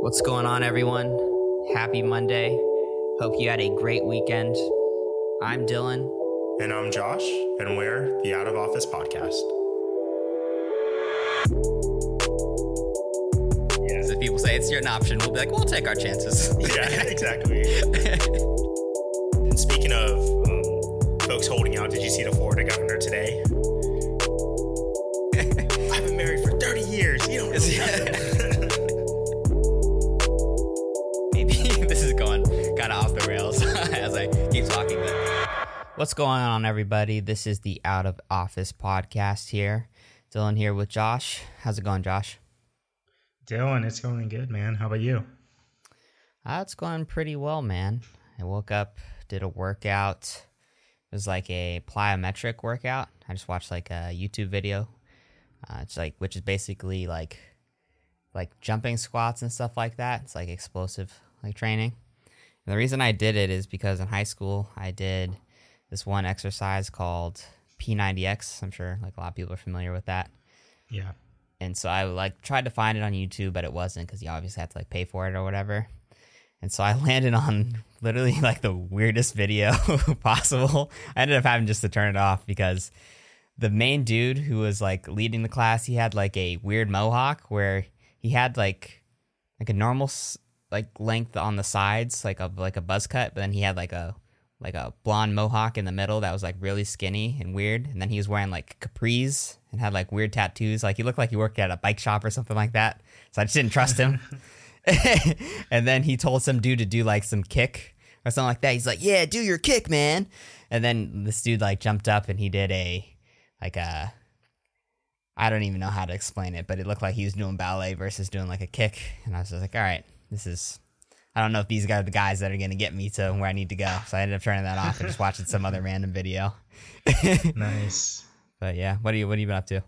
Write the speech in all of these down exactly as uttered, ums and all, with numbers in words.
What's going on, everyone? Happy Monday. Hope you had a great weekend. I'm Dillon. And I'm Josh, and we're the Out of Office Podcast. Yeah. So if people say it's an option, we'll be like, we'll take our chances. Yeah, exactly. And speaking of um, folks holding out, did you see the Florida governor today? I've been married for thirty years. You don't know. What's going on, everybody? This is the Out of Office Podcast here. Dillon here with Josh. How's it going, Josh? Dillon, it's going good, man. How about you? Uh, it's going pretty well, man. I woke up, did a workout. It was like a plyometric workout. I just watched like a YouTube video. Uh, it's like, which is basically like, like jumping squats and stuff like that. It's like explosive like training. And the reason I did it is because in high school I did this one exercise called P ninety X. I'm sure like a lot of people are familiar with that. Yeah. And so I like tried to find it on YouTube, but it wasn't, because you obviously had to like pay for it or whatever. And so I landed on literally like the weirdest video possible. I ended up having just to turn it off because the main dude who was like leading the class, he had like a weird mohawk where he had like like a normal like length on the sides, like a like a buzz cut, but then he had like a like a blonde mohawk in the middle that was like really skinny and weird. And then he was wearing like capris and had like weird tattoos. Like he looked like he worked at a bike shop or something like that. So I just didn't trust him. And then he told some dude to do like some kick or something like that. He's like, yeah, do your kick, man. And then this dude like jumped up and he did a, like a, I don't even know how to explain it, but it looked like he was doing ballet versus doing like a kick. And I was just like, all right, this is, I don't know if these guys are the guys that are going to get me to where I need to go. So I ended up turning that off and just watching some other random video. Nice. But yeah, what are you, what have you been up to?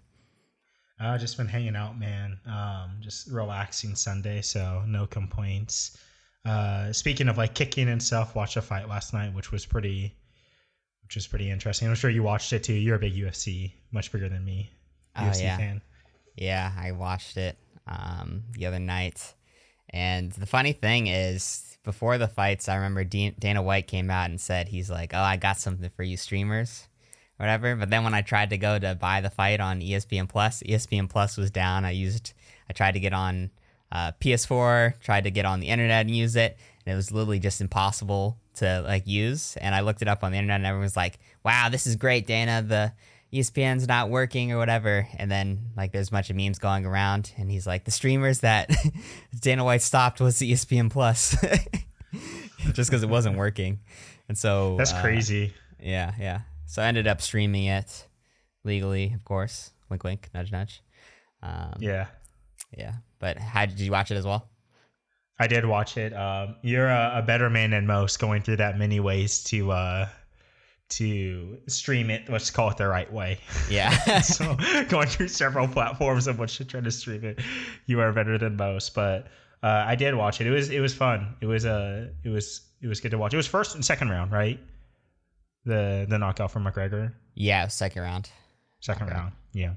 I've uh, just been hanging out, man. Um, just relaxing Sunday, so no complaints. Uh, speaking of like kicking and stuff, watched a fight last night, which was pretty, which was pretty interesting. I'm sure you watched it too. You're a big U F C, much bigger than me. U F C oh, yeah. fan. Yeah, I watched it um, the other night. And the funny thing is, before the fights, I remember D- Dana White came out and said, he's like, oh, I got something for you streamers, whatever. But then when I tried to go to buy the fight on E S P N plus, E S P N plus was down. I used, I tried to get on uh, P S four, tried to get on the internet and use it. And it was literally just impossible to like use. And I looked it up on the internet and everyone was like, wow, this is great, Dana. The E S P N's not working or whatever. And then like there's a bunch of memes going around and he's like, the streamers that Dana White stopped was the E S P N plus just because it wasn't working. And so that's uh, crazy. Yeah. Yeah. So I ended up streaming it legally, of course. Wink, wink, nudge, nudge. Um, yeah. Yeah. But how did you watch it as well? I did watch it. Um, you're a, a better man than most, going through that many ways to, uh, to stream it, let's call it the right way. Yeah. So going through several platforms of which to try to stream it, you are better than most. But uh, I did watch it. It was it was fun. It was a uh, it was it was good to watch. It was first and second round, right? The the knockout from McGregor. Yeah, second round. Second round. Yeah.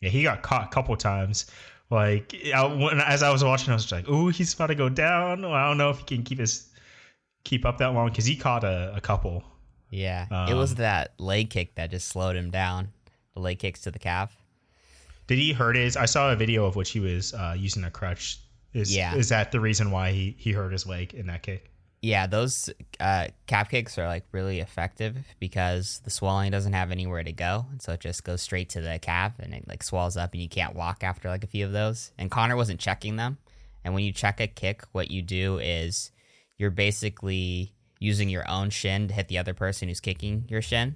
Yeah, he got caught a couple times. Like I, when, as I was watching, I was just like, "Ooh, he's about to go down." I don't know if he can keep his keep up that long because he caught a, a couple. Yeah, um, it was that leg kick that just slowed him down. The leg kicks to the calf. Did he hurt his? I saw a video of which he was uh, using a crutch. Is, yeah. Is that the reason why he, he hurt his leg in that kick? Yeah, those uh, calf kicks are like really effective because the swelling doesn't have anywhere to go. And so it just goes straight to the calf and it like swells up and you can't walk after like a few of those. And Conor wasn't checking them. And when you check a kick, what you do is you're basically using your own shin to hit the other person who's kicking your shin.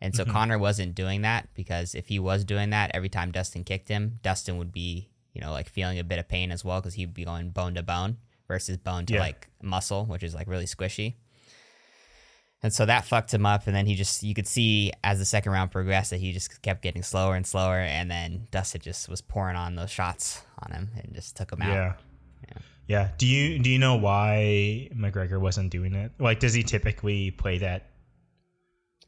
And so mm-hmm. Conor wasn't doing that, because if he was doing that, every time Dustin kicked him, Dustin would be, you know, like feeling a bit of pain as well, because he'd be going bone to bone versus bone to yeah. like muscle, which is like really squishy. And so that fucked him up. And then he just, you could see as the second round progressed that he just kept getting slower and slower. And then Dustin just was pouring on those shots on him and just took him yeah. out. Yeah. Yeah. Do you do you know why McGregor wasn't doing it? Like, does he typically play that?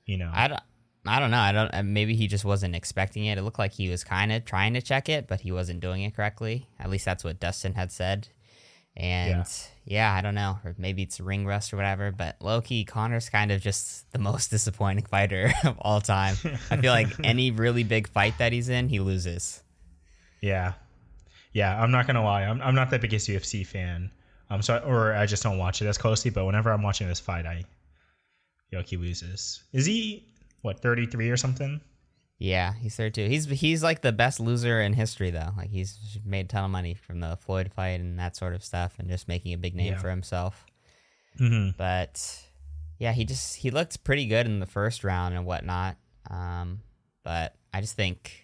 You know, I don't. I don't know. I don't. Maybe he just wasn't expecting it. It looked like he was kind of trying to check it, but he wasn't doing it correctly. At least that's what Dustin had said. And yeah. yeah, I don't know, or maybe it's ring rust or whatever, but low-key, Conor's kind of just the most disappointing fighter of all time. I feel like any really big fight that he's in, he loses. Yeah. Yeah, I'm not going to lie. I'm I'm not the biggest U F C fan, um, so I, or I just don't watch it as closely, but whenever I'm watching this fight, I feel like he loses. Is he, what, thirty-three or something? Yeah, he's thirty-two. He's he's like the best loser in history, though. Like, he's made a ton of money from the Floyd fight and that sort of stuff, and just making a big name yeah. for himself. Mm-hmm. But yeah, he just he looked pretty good in the first round and whatnot. Um, but I just think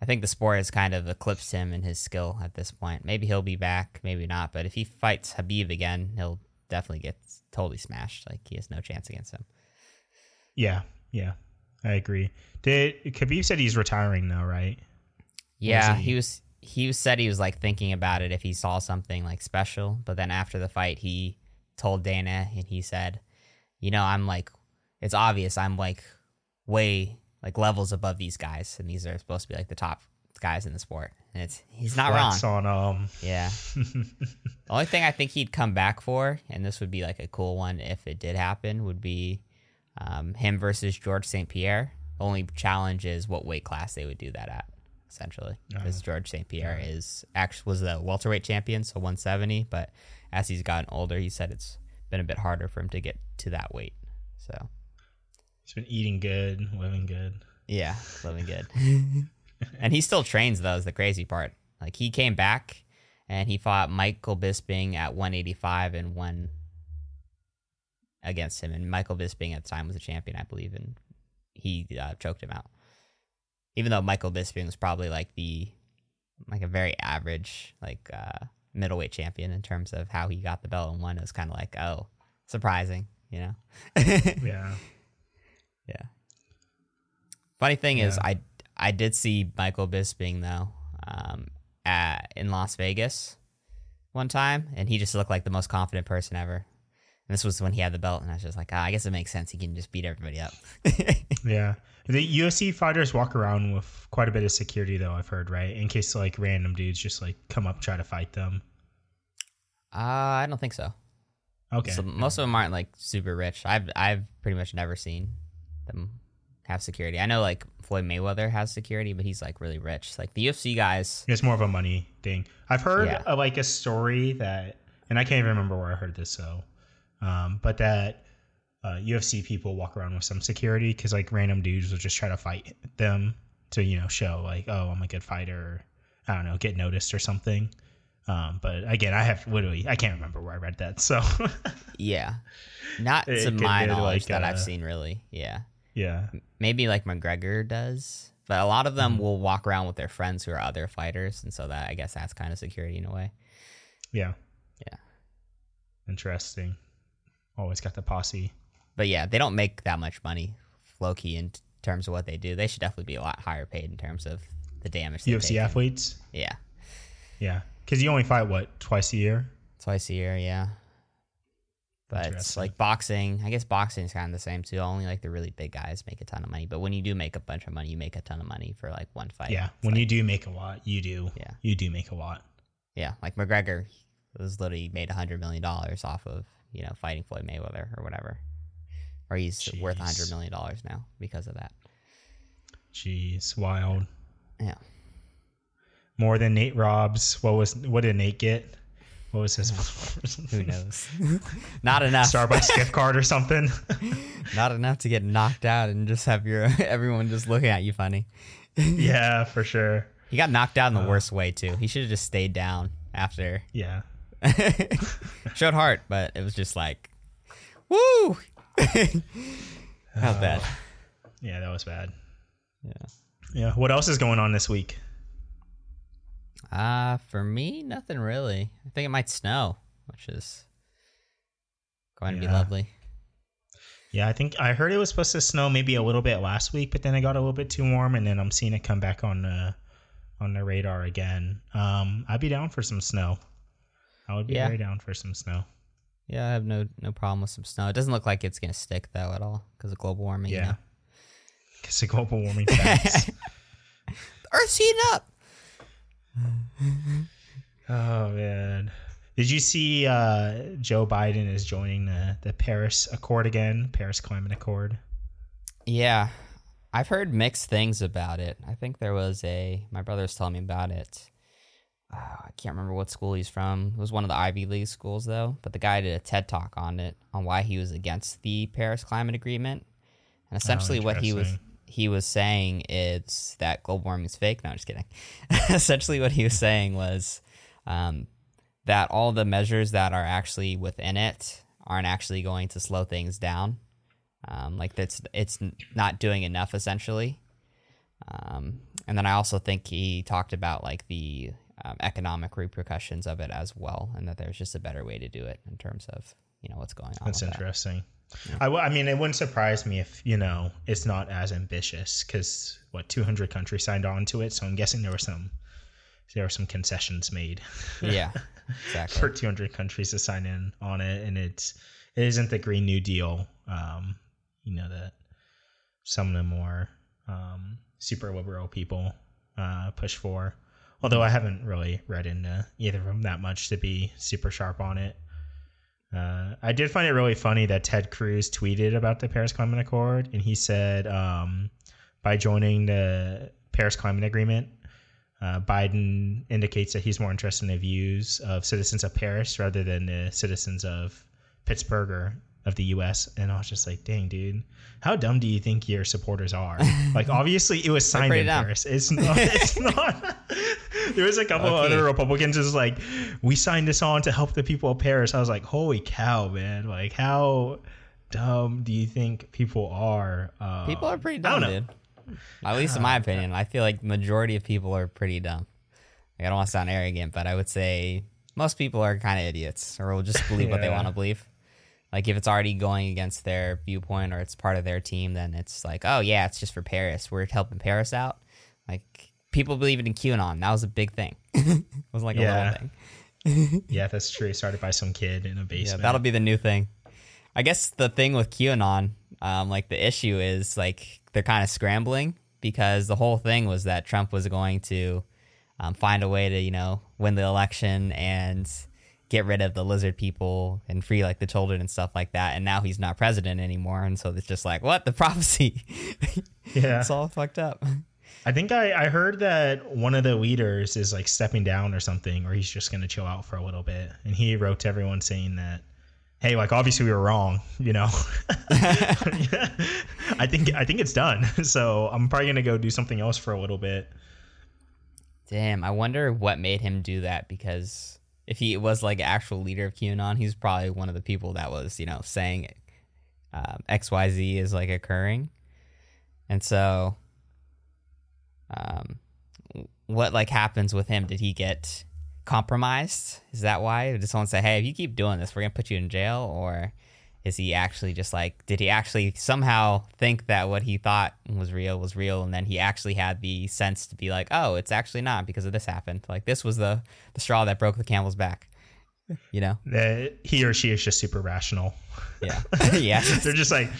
I think the sport has kind of eclipsed him and his skill at this point. Maybe he'll be back, maybe not. But if he fights Khabib again, he'll definitely get totally smashed. Like, he has no chance against him. Yeah. Yeah. I agree. Did Khabib said he's retiring now, right? Yeah, he? he was. He said he was like thinking about it if he saw something like special. But then after the fight, he told Dana and he said, "You know, I'm like, it's obvious. I'm like, way like levels above these guys, and these are supposed to be like the top guys in the sport." And it's he's not Flex wrong. On him. Yeah. The only thing I think he'd come back for, and this would be like a cool one if it did happen, would be. Um, him versus George Saint Pierre. Only challenge is what weight class they would do that at, essentially. Because uh, George Saint Pierre yeah. is actually was the welterweight champion, so one seventy. But as he's gotten older, he said it's been a bit harder for him to get to that weight. So he's been eating good, living good. Yeah, living good. And he still trains, though, is the crazy part. Like, he came back and he fought Michael Bisping at one eighty-five and one. against him, and Michael Bisping at the time was a champion, I believe, and he uh, choked him out. Even though Michael Bisping was probably like the like a very average like uh, middleweight champion in terms of how he got the belt and won, it was kind of like, oh, surprising, you know? yeah, yeah. Funny thing yeah. is, I I did see Michael Bisping though um, at in Las Vegas one time, and he just looked like the most confident person ever. And this was when he had the belt, and I was just like, ah, I guess it makes sense. He can just beat everybody up. yeah. The U F C fighters walk around with quite a bit of security, though, I've heard, right? In case, like, random dudes just, like, come up, try to fight them. Uh, I don't think so. Okay. So most of them aren't, like, super rich. I've I've pretty much never seen them have security. I know, like, Floyd Mayweather has security, but he's, like, really rich. Like, the U F C guys. It's more of a money thing. I've heard, yeah. a, like, a story that, and I can't even remember where I heard this, so. Um, but that uh, U F C people walk around with some security because, like, random dudes will just try to fight them to, you know, show, like, oh, I'm a good fighter, or, I don't know, get noticed or something. Um, but, again, I have literally – I can't remember where I read that, so. yeah. Not it, to it my knowledge like that a, I've seen, really. Yeah. Yeah. Maybe, like, McGregor does. But a lot of them mm-hmm. will walk around with their friends who are other fighters, and so that I guess that's kind of security in a way. Yeah. Yeah. Interesting. Always got the posse. But yeah, they don't make that much money, low-key, in t- terms of what they do. They should definitely be a lot higher paid in terms of the damage they do. U F C athletes? Yeah. Yeah. Because you only fight, what, twice a year? Twice a year, yeah. But it's like boxing. I guess boxing is kind of the same, too. Only like the really big guys make a ton of money. But when you do make a bunch of money, you make a ton of money for like one fight. Yeah. It's when like, you do make a lot, you do. Yeah. You do make a lot. Yeah. Like McGregor was literally made one hundred million dollars off of. You know, fighting Floyd Mayweather or whatever. Or he's Jeez. worth one hundred million dollars now because of that. Jeez, wild. Yeah. More than Nate Rob's. What was? What did Nate get? What was his? Who knows? Not enough. Starbucks gift card or something. Not enough to get knocked out and just have your everyone just looking at you funny. yeah, for sure. He got knocked out in the uh, worst way, too. He should have just stayed down after. Yeah. Showed heart, but it was just like, woo! How's that? Uh, yeah, that was bad. Yeah. Yeah. What else is going on this week? Uh, for me, nothing really. I think it might snow, which is going yeah. to be lovely. Yeah, I think I heard it was supposed to snow maybe a little bit last week, but then it got a little bit too warm, and then I'm seeing it come back on the on the radar again. Um, I'd be down for some snow. I would be yeah. very down for some snow. Yeah, I have no no problem with some snow. It doesn't look like it's going to stick, though, at all, because of global warming. Yeah, because you know? of global warming. The Earth's heating up. Oh, man. Did you see uh, Joe Biden is joining the, the Paris Accord again, Paris Climate Accord? Yeah, I've heard mixed things about it. I think there was a, my brother was telling me about it. Uh, I can't remember what school he's from. It was one of the Ivy League schools, though. But the guy did a TED Talk on it, on why he was against the Paris Climate Agreement. And essentially oh, what he was he was saying is that global warming is fake. No, I'm just kidding. Essentially what he was saying was um, that all the measures that are actually within it aren't actually going to slow things down. Um, like that's it's not doing enough, essentially. Um, and then I also think he talked about like the um, economic repercussions of it as well, and that there's just a better way to do it in terms of, you know, what's going on. That's interesting. That. Yeah. I, w- I mean, it wouldn't surprise me if, you know, it's not as ambitious because what two hundred countries signed on to it. So I'm guessing there were some there were some concessions made. Yeah, exactly. For two hundred countries to sign in on it, and it's it isn't the Green New Deal. Um, you know that some of the more um, super liberal people uh, push for. Although I haven't really read into either of them that much to be super sharp on it. Uh, I did find it really funny that Ted Cruz tweeted about the Paris Climate Accord, and he said um, by joining the Paris Climate Agreement, uh, Biden indicates that he's more interested in the views of citizens of Paris rather than the citizens of Pittsburgh or of the U S. And I was just like, dang, dude, how dumb do you think your supporters are? Like, obviously, it was signed in dumb. Paris. It's not. It's not. There was a couple okay. of other Republicans who's like, we signed this on to help the people of Paris. I was like, holy cow, man. Like, how dumb do you think people are? Uh, people are pretty dumb, dude. At least in my opinion. I feel like the majority of people are pretty dumb. Like, I don't want to sound arrogant, but I would say most people are kind of idiots or will just believe yeah. what they want to believe. Like, if it's already going against their viewpoint or it's part of their team, then it's like, oh, yeah, it's just for Paris. We're helping Paris out. Like, people believe in QAnon. That was a big thing. It was like yeah. a little thing. Yeah, that's true. Started by some kid in a basement. Yeah, that'll be the new thing. I guess the thing with QAnon, um, like the issue is like they're kind of scrambling because the whole thing was that Trump was going to um, find a way to, you know, win the election and get rid of the lizard people and free like the children and stuff like that. And now he's not president anymore. And so it's just like, what? The prophecy. Yeah, it's all fucked up. I think I, I heard that one of the leaders is like stepping down or something, or he's just going to chill out for a little bit. And he wrote to everyone saying that, hey, like, obviously we were wrong, you know, I think I think it's done. So I'm probably going to go do something else for a little bit. Damn, I wonder what made him do that, because if he was like an actual leader of QAnon, he's probably one of the people that was, you know, saying uh, X Y Z is like occurring. And so Um, what like happens with him? Did he get compromised? Is that why? Did someone say, "Hey, if you keep doing this, we're gonna put you in jail"? Or is he actually just like, did he actually somehow think that what he thought was real was real, and then he actually had the sense to be like, "Oh, it's actually not because of this happened. Like this was the the straw that broke the camel's back." You know, the, he or she is just super rational. Yeah, yeah. They're just like,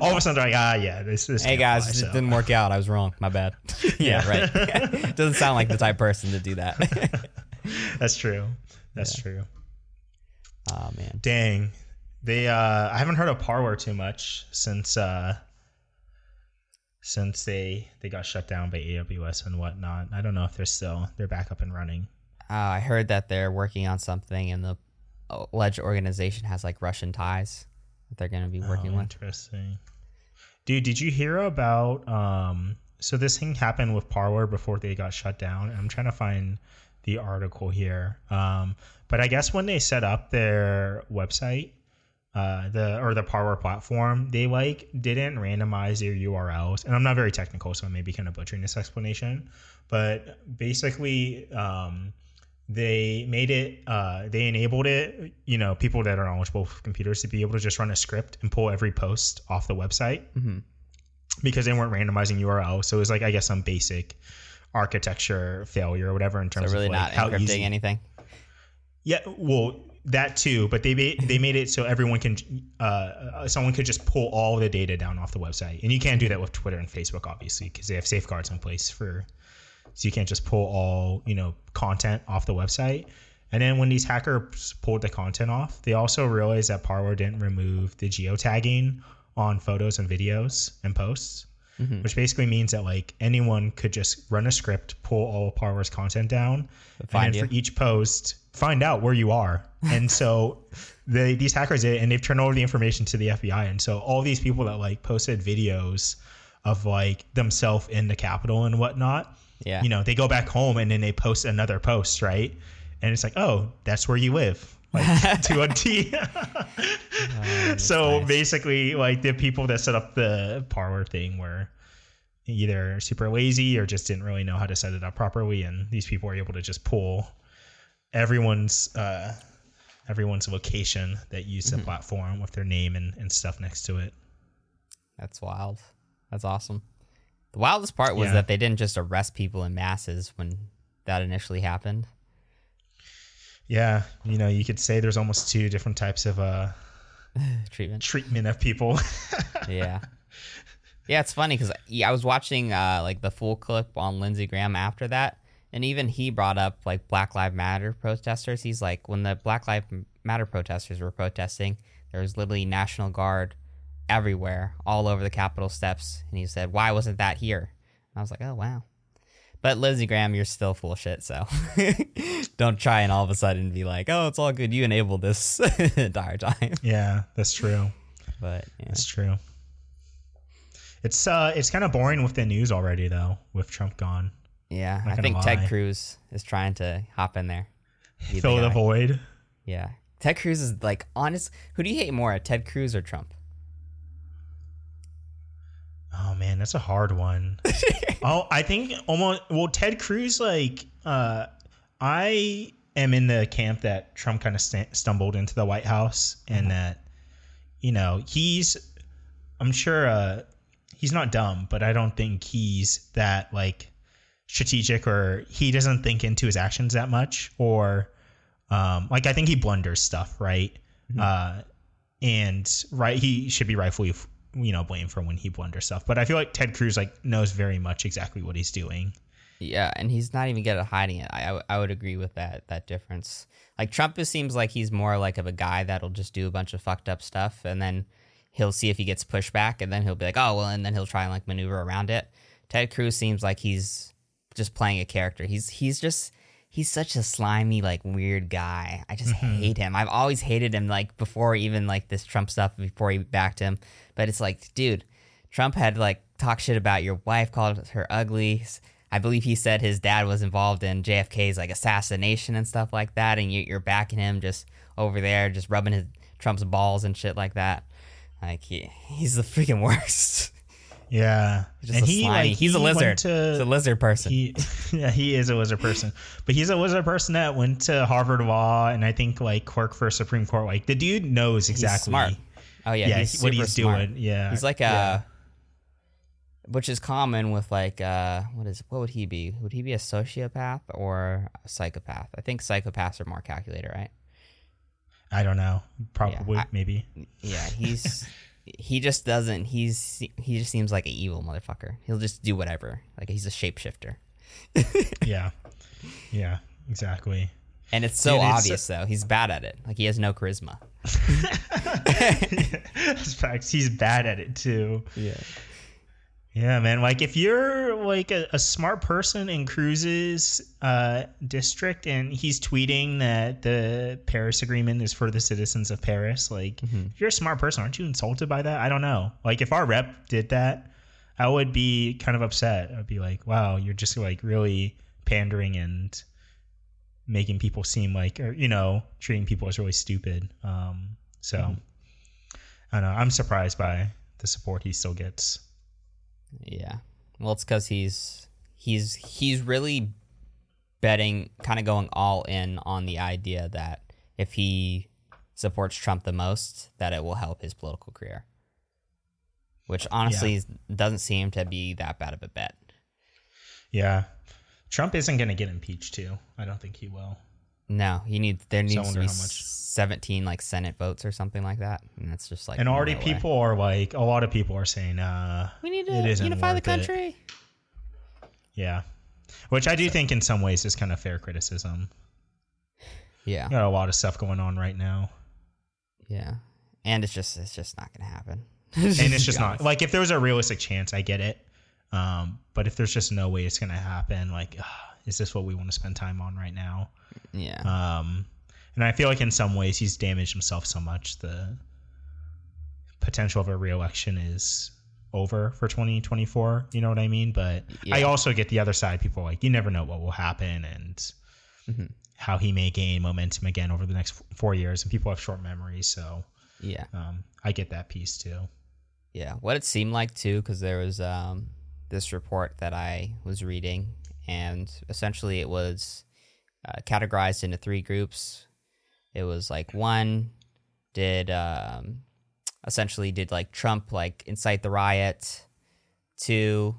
all of a sudden, they're like, ah, yeah, this. this hey guys, lie, it so. didn't work out. I was wrong. My bad. Yeah, right. Yeah. Doesn't sound like the type of person to do that. That's true. That's yeah. true. Oh man, dang. They, uh, I haven't heard of Parler too much since, uh, since they they got shut down by A W S and whatnot. I don't know if they're still they're back up and running. Uh, I heard that they're working on something, and the alleged organization has like Russian ties that they're going to be working oh, interesting. with. Interesting, dude. Did you hear about? Um, so this thing happened with Parler before they got shut down. I'm trying to find the article here, um, but I guess when they set up their website, uh, the or the Parler platform, they like didn't randomize their U R Ls. And I'm not very technical, so I may be kind of butchering this explanation, but basically. Um, They made it, uh, they enabled it, you know, people that are knowledgeable with computers to be able to just run a script and pull every post off the website mm-hmm. because they weren't randomizing U R Ls. So it was like, I guess, some basic architecture failure or whatever in terms so really of like not how encrypting easy. anything. Yeah, well, that too. But they made, they made it so everyone can, uh, someone could just pull all the data down off the website. And you can't do that with Twitter and Facebook, obviously, because they have safeguards in place for. So you can't just pull all, you know, content off the website. And then when these hackers pulled the content off, they also realized that Parler didn't remove the geotagging on photos and videos and posts, mm-hmm. which basically means that like anyone could just run a script, pull all of Parler's content down, find and you. for each post, find out where you are. And so they, these hackers did it, and they've turned over the information to the F B I. And so all these people that like posted videos of like themselves in the Capitol and whatnot, yeah, you know, they go back home and then they post another post, right? And it's like, oh, that's where you live, like to a T. Oh, so nice. Basically, like the people that set up the Parler thing were either super lazy or just didn't really know how to set it up properly, and these people were able to just pull everyone's uh, everyone's location that used mm-hmm. the platform with their name and, and stuff next to it. That's wild. That's awesome. The wildest part was yeah. that they didn't just arrest people in masses when that initially happened. Yeah, you know, you could say there's almost two different types of uh, treatment treatment of people. yeah, yeah, it's funny because I was watching uh, like the full clip on Lindsey Graham after that, and even he brought up like Black Lives Matter protesters. He's like, when the Black Lives Matter protesters were protesting, there was literally National Guard everywhere, all over the Capitol steps, and he said, "Why wasn't that here?" And I was like, "Oh wow." But Lindsey Graham, you're still full of shit, so don't try and all of a sudden be like, oh, it's all good. You enabled this entire time. Yeah, that's true. But yeah. That's true. It's uh, it's kind of boring with the news already, though, with Trump gone. Yeah, I think lie. Ted Cruz is trying to hop in there. Fill the, the void. Yeah. Ted Cruz is like, honest. Who do you hate more, Ted Cruz or Trump? Oh man, that's a hard one. Oh, I think almost well, Ted Cruz. Like, uh, I am in the camp that Trump kind of st- stumbled into the White House, and mm-hmm. that you know he's. I'm sure uh, he's not dumb, but I don't think he's that like strategic, or he doesn't think into his actions that much, or um, like I think he blunders stuff, right? Mm-hmm. Uh, and right, he should be rightfully. you know, blame for when he blunders stuff. But I feel like Ted Cruz like knows very much exactly what he's doing. Yeah, and he's not even good at hiding it. I, I, I would agree with that that difference. Like Trump just seems like he's more like of a guy that'll just do a bunch of fucked up stuff, and then he'll see if he gets pushback, and then he'll be like, oh, well, and then he'll try and like maneuver around it. Ted Cruz seems like he's just playing a character. He's he's just he's such a slimy, like weird guy. I just mm-hmm. hate him. I've always hated him, like before even like this Trump stuff, before he backed him. But it's like, dude, Trump had like talked shit about your wife, called her ugly. I believe he said his dad was involved in J F K's like assassination and stuff like that. And you're backing him just over there, just rubbing his, Trump's balls and shit like that. Like he, he's the freaking worst. Yeah, just and a he, like, he's he a lizard. To, he's a lizard person. He, yeah, he is a lizard person. But he's a lizard person that went to Harvard Law and I think like clerk for Supreme Court. Like the dude knows exactly. He's smart. Oh yeah, yeah he's he, what he's smart. doing. Yeah, he's like a, yeah. which is common with like uh, what is what would he be? Would he be a sociopath or a psychopath? I think psychopaths are more calculated, right? I don't know. Probably, yeah, I, maybe. Yeah, he's. He just doesn't. He's he just seems like an evil motherfucker. He'll just do whatever. Like he's a shapeshifter. yeah, yeah, exactly. And it's so Dude, obvious it's, though. He's bad at it. Like he has no charisma. That's facts. He's bad at it too. Yeah. Yeah, man. Like if you're like a, a smart person in Cruz's uh, district, and he's tweeting that the Paris Agreement is for the citizens of Paris, like mm-hmm. if you're a smart person, aren't you insulted by that? I don't know. Like if our rep did that, I would be kind of upset. I'd be like, wow, you're just like really pandering and making people seem like, or you know, treating people as really stupid. Um, so mm-hmm. I don't know. I'm surprised by the support he still gets. Yeah, well, it's because he's he's he's really betting, kind of going all in on the idea that if he supports Trump the most, that it will help his political career, which honestly yeah. doesn't seem to be that bad of a bet. Yeah, Trump isn't going to get impeached too. I don't think he will. No, he needs there needs to be seventeen like Senate votes or something like that, and that's just like. And already, people are like a lot of people are saying, uh, "We need to unify the country." Yeah, which I do think in some ways is kind of fair criticism. Yeah. Got a lot of stuff going on right now. Yeah. And it's just it's just not going to happen. And it's just not. Like, if there was a realistic chance, I get it. Um, but if there's just no way it's going to happen, like, ugh, is this what we want to spend time on right now? Yeah. Um, and I feel like in some ways he's damaged himself so much. The potential of a re-election is over for twenty twenty-four. You know what I mean? But yeah. I also get the other side. People are like, you never know what will happen and mm-hmm. how he may gain momentum again over the next four years. And people have short memories. So yeah, um, I get that piece too. Yeah. What it seemed like too, because there was... Um... this report that I was reading, and essentially it was uh, categorized into three groups. It was like one did um, essentially did like Trump like incite the riot, two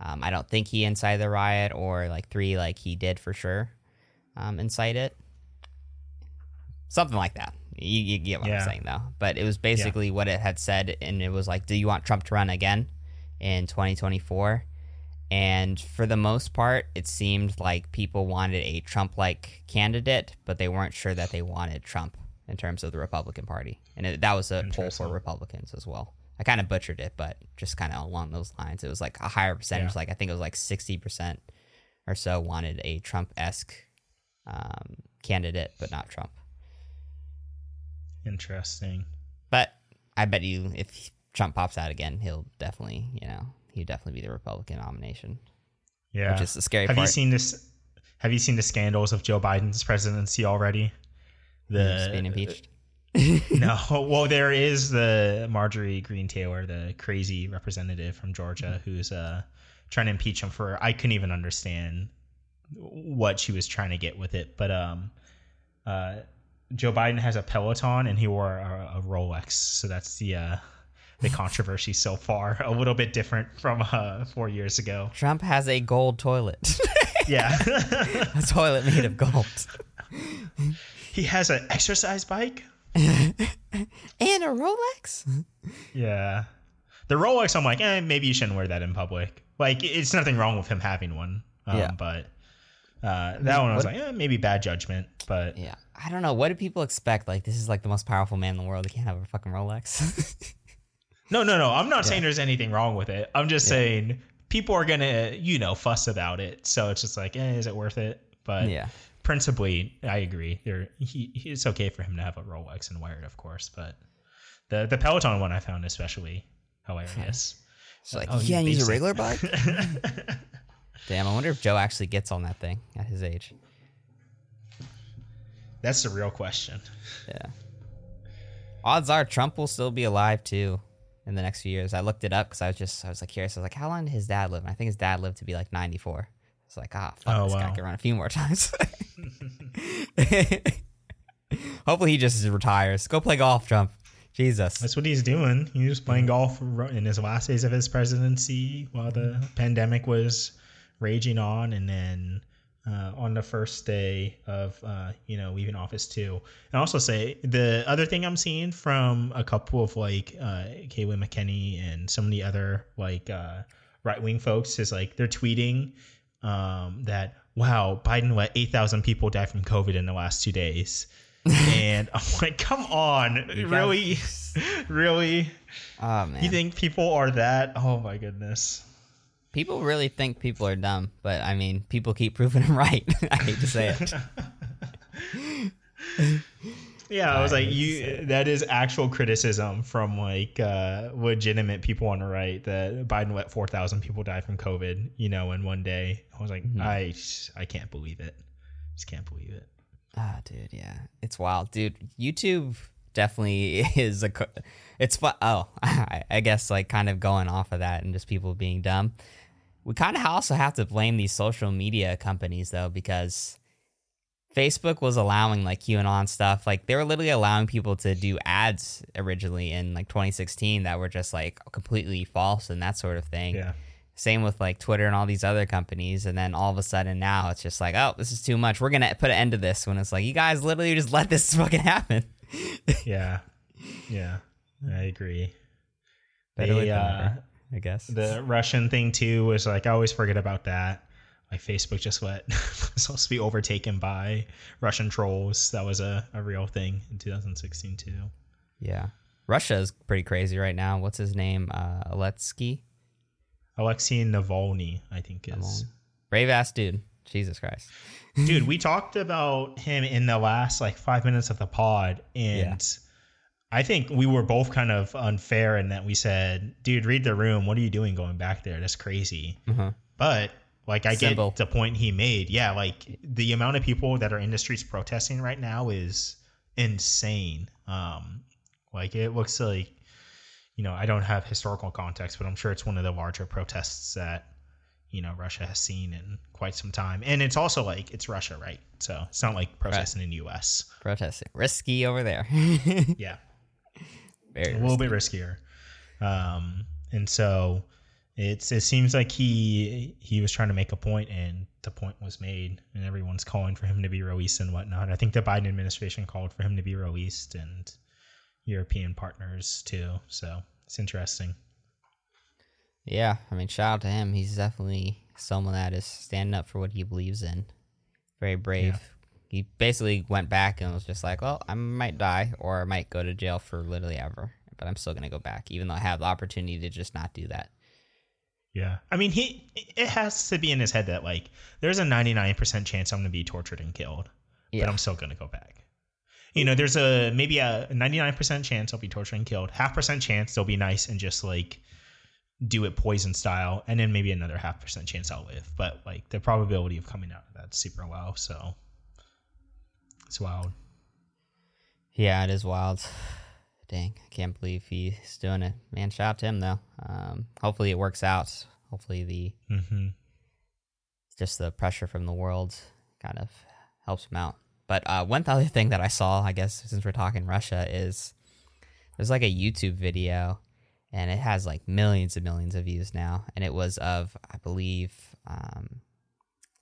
um, I don't think he incited the riot, or like three like he did for sure um, incite it, something like that. You, you get what yeah. I'm saying though. But it was basically yeah. what it had said, and it was like, do you want Trump to run again in twenty twenty-four? And for the most part, it seemed like people wanted a Trump-like candidate, but they weren't sure that they wanted Trump in terms of the Republican Party. And it, that was a poll for Republicans as well. I kind of butchered it, but just kind of along those lines. It was like a higher percentage, yeah. like I think it was like sixty percent or so wanted a Trump-esque um, candidate, but not Trump. Interesting. But I bet you if Trump pops out again, he'll definitely, you know, he'd definitely be the Republican nomination. Yeah, which is the scary have part. Have you seen this? Have you seen the scandals of Joe Biden's presidency already? The He's been impeached. No, well, there is the Marjorie Greene Taylor, the crazy representative from Georgia, mm-hmm. who's uh, trying to impeach him for. I couldn't even understand what she was trying to get with it, but um, uh, Joe Biden has a Peloton and he wore a, a Rolex, so that's the. Uh, The controversy so far, a little bit different from uh, four years ago. Trump has a gold toilet. Yeah. A toilet made of gold. He has an exercise bike. And a Rolex? Yeah. The Rolex, I'm like, eh, maybe you shouldn't wear that in public. Like, it's nothing wrong with him having one. Um, yeah. But uh, that yeah, one, I was like, eh, maybe bad judgment. But yeah, I don't know. What do people expect? Like, this is like the most powerful man in the world. He can't have a fucking Rolex. No, no, no. I'm not yeah. saying there's anything wrong with it. I'm just yeah. saying people are going to, you know, fuss about it. So it's just like, eh, is it worth it? But yeah. principally, I agree. There, he, it's okay for him to have a Rolex and wear it, of course. But the, the Peloton one I found especially hilarious. It's like, oh, you can't use a regular bike? Damn, I wonder if Joe actually gets on that thing at his age. That's the real question. Yeah. Odds are Trump will still be alive, too. In the next few years, I looked it up because I was just, I was like curious. I was like, how long did his dad live? And I think his dad lived to be like ninety-four. It's like, ah, fuck, oh, this wow. guy can run a few more times. Hopefully he just retires. Go play golf, Trump. Jesus. That's what he's doing. He was playing golf in his last days of his presidency while the pandemic was raging on. And then uh, on the first day of, uh, you know, leaving office too. And also say the other thing I'm seeing from a couple of like uh, Caitlin McKinney and some of the other like uh, right wing folks is like they're tweeting um, that, wow, Biden let eight thousand people die from COVID in the last two days. And I'm like, come on, you really, guys. Really? Oh, man. You think people are that? Oh, my goodness. People really think people are dumb, but I mean, people keep proving them right. I hate to say it. Yeah, I was I like, you. That is actual criticism from like uh, legitimate people on the right that Biden let four thousand people die from COVID, you know, in one day. I was like, mm-hmm. I, I can't believe it. Just can't believe it. Ah, dude, yeah, it's wild, dude. YouTube definitely is a. Co- it's fun. Oh, I, I guess like kind of going off of that and just people being dumb. We kind of also have to blame these social media companies, though, because Facebook was allowing like QAnon stuff. Like they were literally allowing people to do ads originally in like twenty sixteen that were just like completely false and that sort of thing. Yeah. Same with like Twitter and all these other companies. And then all of a sudden now it's just like, oh, this is too much. We're going to put an end to this, when it's like, you guys literally just let this fucking happen. Yeah. Yeah, I agree. They, uh, I guess the Russian thing too was like, I always forget about that. like Facebook just let was supposed to be overtaken by Russian trolls. That was a, a real thing in two thousand sixteen too. Yeah. Russia is pretty crazy right now. What's his name? Uh, Alexei? Alexei Navalny, I think is. Brave ass dude. Jesus Christ. Dude, we talked about him in the last like five minutes of the pod. And yeah. I think we were both kind of unfair in that we said, dude, read the room. What are you doing going back there? That's crazy. Mm-hmm. But like I Simple. get the point he made. Yeah. Like the amount of people that are in the streets protesting right now is insane. Um, like it looks like, you know, I don't have historical context, but I'm sure it's one of the larger protests that, you know, Russia has seen in quite some time. And it's also like, it's Russia, right? So it's not like protesting right. in the U S. Protesting. Risky over there. yeah. Very A little risky. bit riskier. Um, and so it's it seems like he he was trying to make a point, and the point was made, and everyone's calling for him to be released and whatnot. I think the Biden administration called for him to be released, and European partners too. So it's interesting. Yeah, I mean, shout out to him. He's definitely someone that is standing up for what he believes in. Very brave. Yeah. He basically went back and was just like, well, I might die or I might go to jail for literally ever, but I'm still going to go back, even though I have the opportunity to just not do that. Yeah. I mean, he it has to be in his head that, like, there's a ninety-nine percent chance I'm going to be tortured and killed, yeah. but I'm still going to go back. You know, there's a maybe a ninety-nine percent chance I'll be tortured and killed, half percent chance they'll be nice and just, like, do it poison style, and then maybe another half percent chance I'll live. But like the probability of coming out of that's super low, so it's wild. Yeah, it is wild. Dang, I can't believe he's doing it. Man, shout out to him though. Um, hopefully it works out. Hopefully the mm-hmm. just the pressure from the world kind of helps him out. But uh, one other thing that I saw, I guess, since we're talking Russia, is there's like a YouTube video. And it has like millions and millions of views now. And it was of, I believe, um,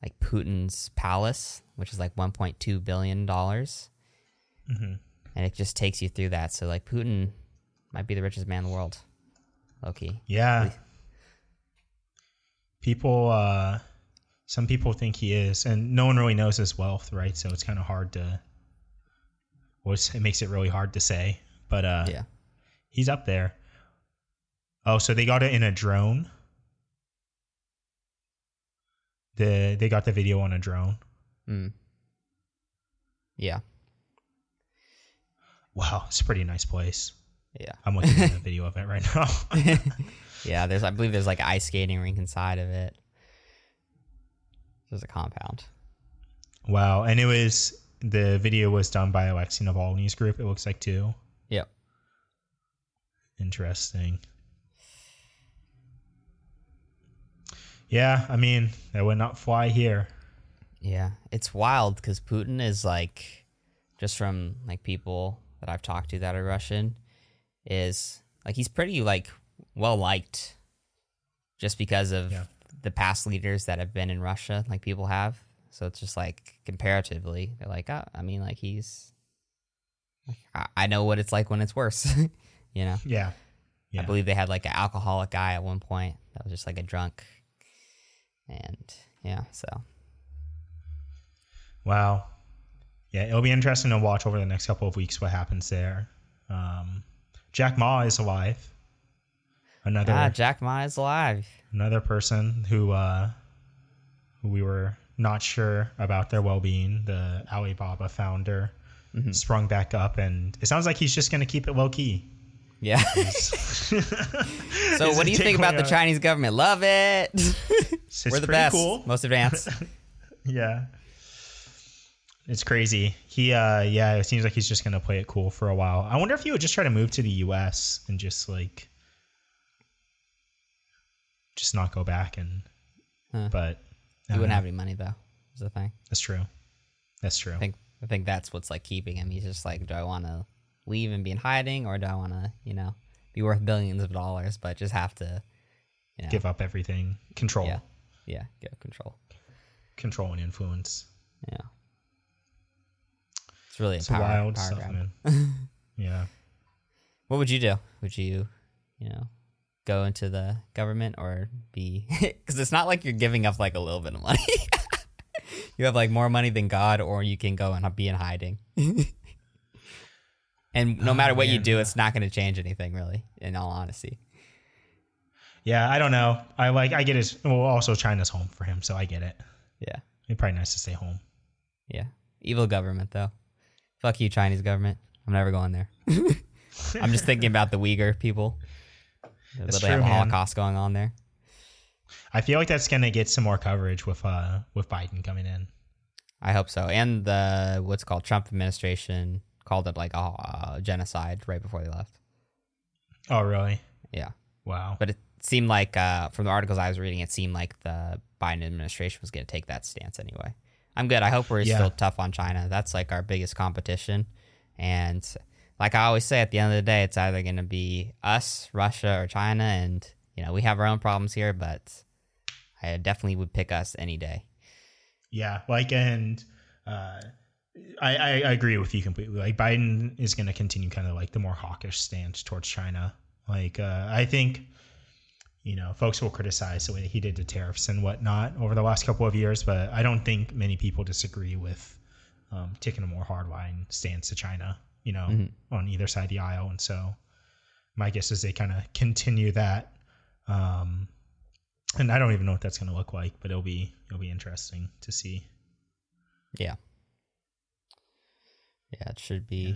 like Putin's palace, which is like one point two billion dollars. Mm-hmm. And it just takes you through that. So like Putin might be the richest man in the world. Low-key. Yeah. People, uh, some people think he is. And no one really knows his wealth, right? So it's kind of hard to, well, it makes it really hard to say. But uh, yeah. he's up there. Oh, so they got it in a drone. The they got the video on a drone. Mm. Yeah. Wow, it's a pretty nice place. Yeah, I'm looking at a video of it right now. yeah, there's I believe there's like an ice skating rink inside of it. There's a compound. Wow, and it was the video was done by Alexei Navalny's group. It looks like too. Yep. Interesting. Yeah, I mean, that would not fly here. Yeah, it's wild because Putin is like, just from like people that I've talked to that are Russian, is like he's pretty like well liked, just because of yeah. the past leaders that have been in Russia. Like people have, so it's just like comparatively, they're like, oh, I mean, like he's, I, I know what it's like when it's worse, you know. Yeah. yeah, I believe they had like an alcoholic guy at one point that was just like a drunk. And yeah, so. Wow. Yeah, it'll be interesting to watch over the next couple of weeks what happens there. Um, Jack Ma is alive. Another ah, Jack Ma is alive. Another person who uh, who we were not sure about their well-being. The Alibaba founder mm-hmm. sprung back up, and it sounds like he's just going to keep it low-key. Yeah. so what do you think about out. the Chinese government? Love it. It's We're the best, cool. most advanced. yeah. It's crazy. He, uh, yeah, it seems like he's just going to play it cool for a while. I wonder if he would just try to move to the U S and just like, just not go back and, huh. but. He wouldn't know. have any money though, is the thing. That's true. That's true. I think, I think that's what's like keeping him. He's just like, do I want to leave and be in hiding, or do I want to, you know, be worth billions of dollars, but just have to, you know. Give up everything. Control. Yeah. Yeah, yeah, control. Control and influence. Yeah. It's really it's a power, wild power stuff, grab. man. yeah. What would you do? Would you, you know, go into the government or be, because it's not like you're giving up like a little bit of money. You have like more money than God, or you can go and be in hiding. And no oh, matter what man. you do, it's not going to change anything really, in all honesty. Yeah, I don't know. I like, I get his, well, also China's home for him, so I get it. Yeah. It's probably nice to stay home. Yeah. Evil government though. Fuck you, Chinese government. I'm never going there. I'm just thinking about the Uyghur people. That's true, have a Holocaust man. going on there. I feel like that's going to get some more coverage with uh with Biden coming in. I hope so. And the what's called Trump administration called it like a, a genocide right before they left. Oh, really? Yeah. Wow. But it seemed like uh, from the articles I was reading, it seemed like the Biden administration was going to take that stance anyway. I'm good. I hope we're yeah. still tough on China. That's like our biggest competition. And like I always say, at the end of the day, it's either going to be us, Russia, or China. And, you know, we have our own problems here, but I definitely would pick us any day. Yeah. Like, and uh, I, I agree with you completely. Like, Biden is going to continue kind of like the more hawkish stance towards China. Like, uh, I think, you know, folks will criticize the way that he did the tariffs and whatnot over the last couple of years, but I don't think many people disagree with um, taking a more hardline stance to China, you know, mm-hmm. on either side of the aisle. And so my guess is they kind of continue that. Um, and I don't even know what that's going to look like, but it'll be, it'll be interesting to see. Yeah. Yeah. It should be, yeah.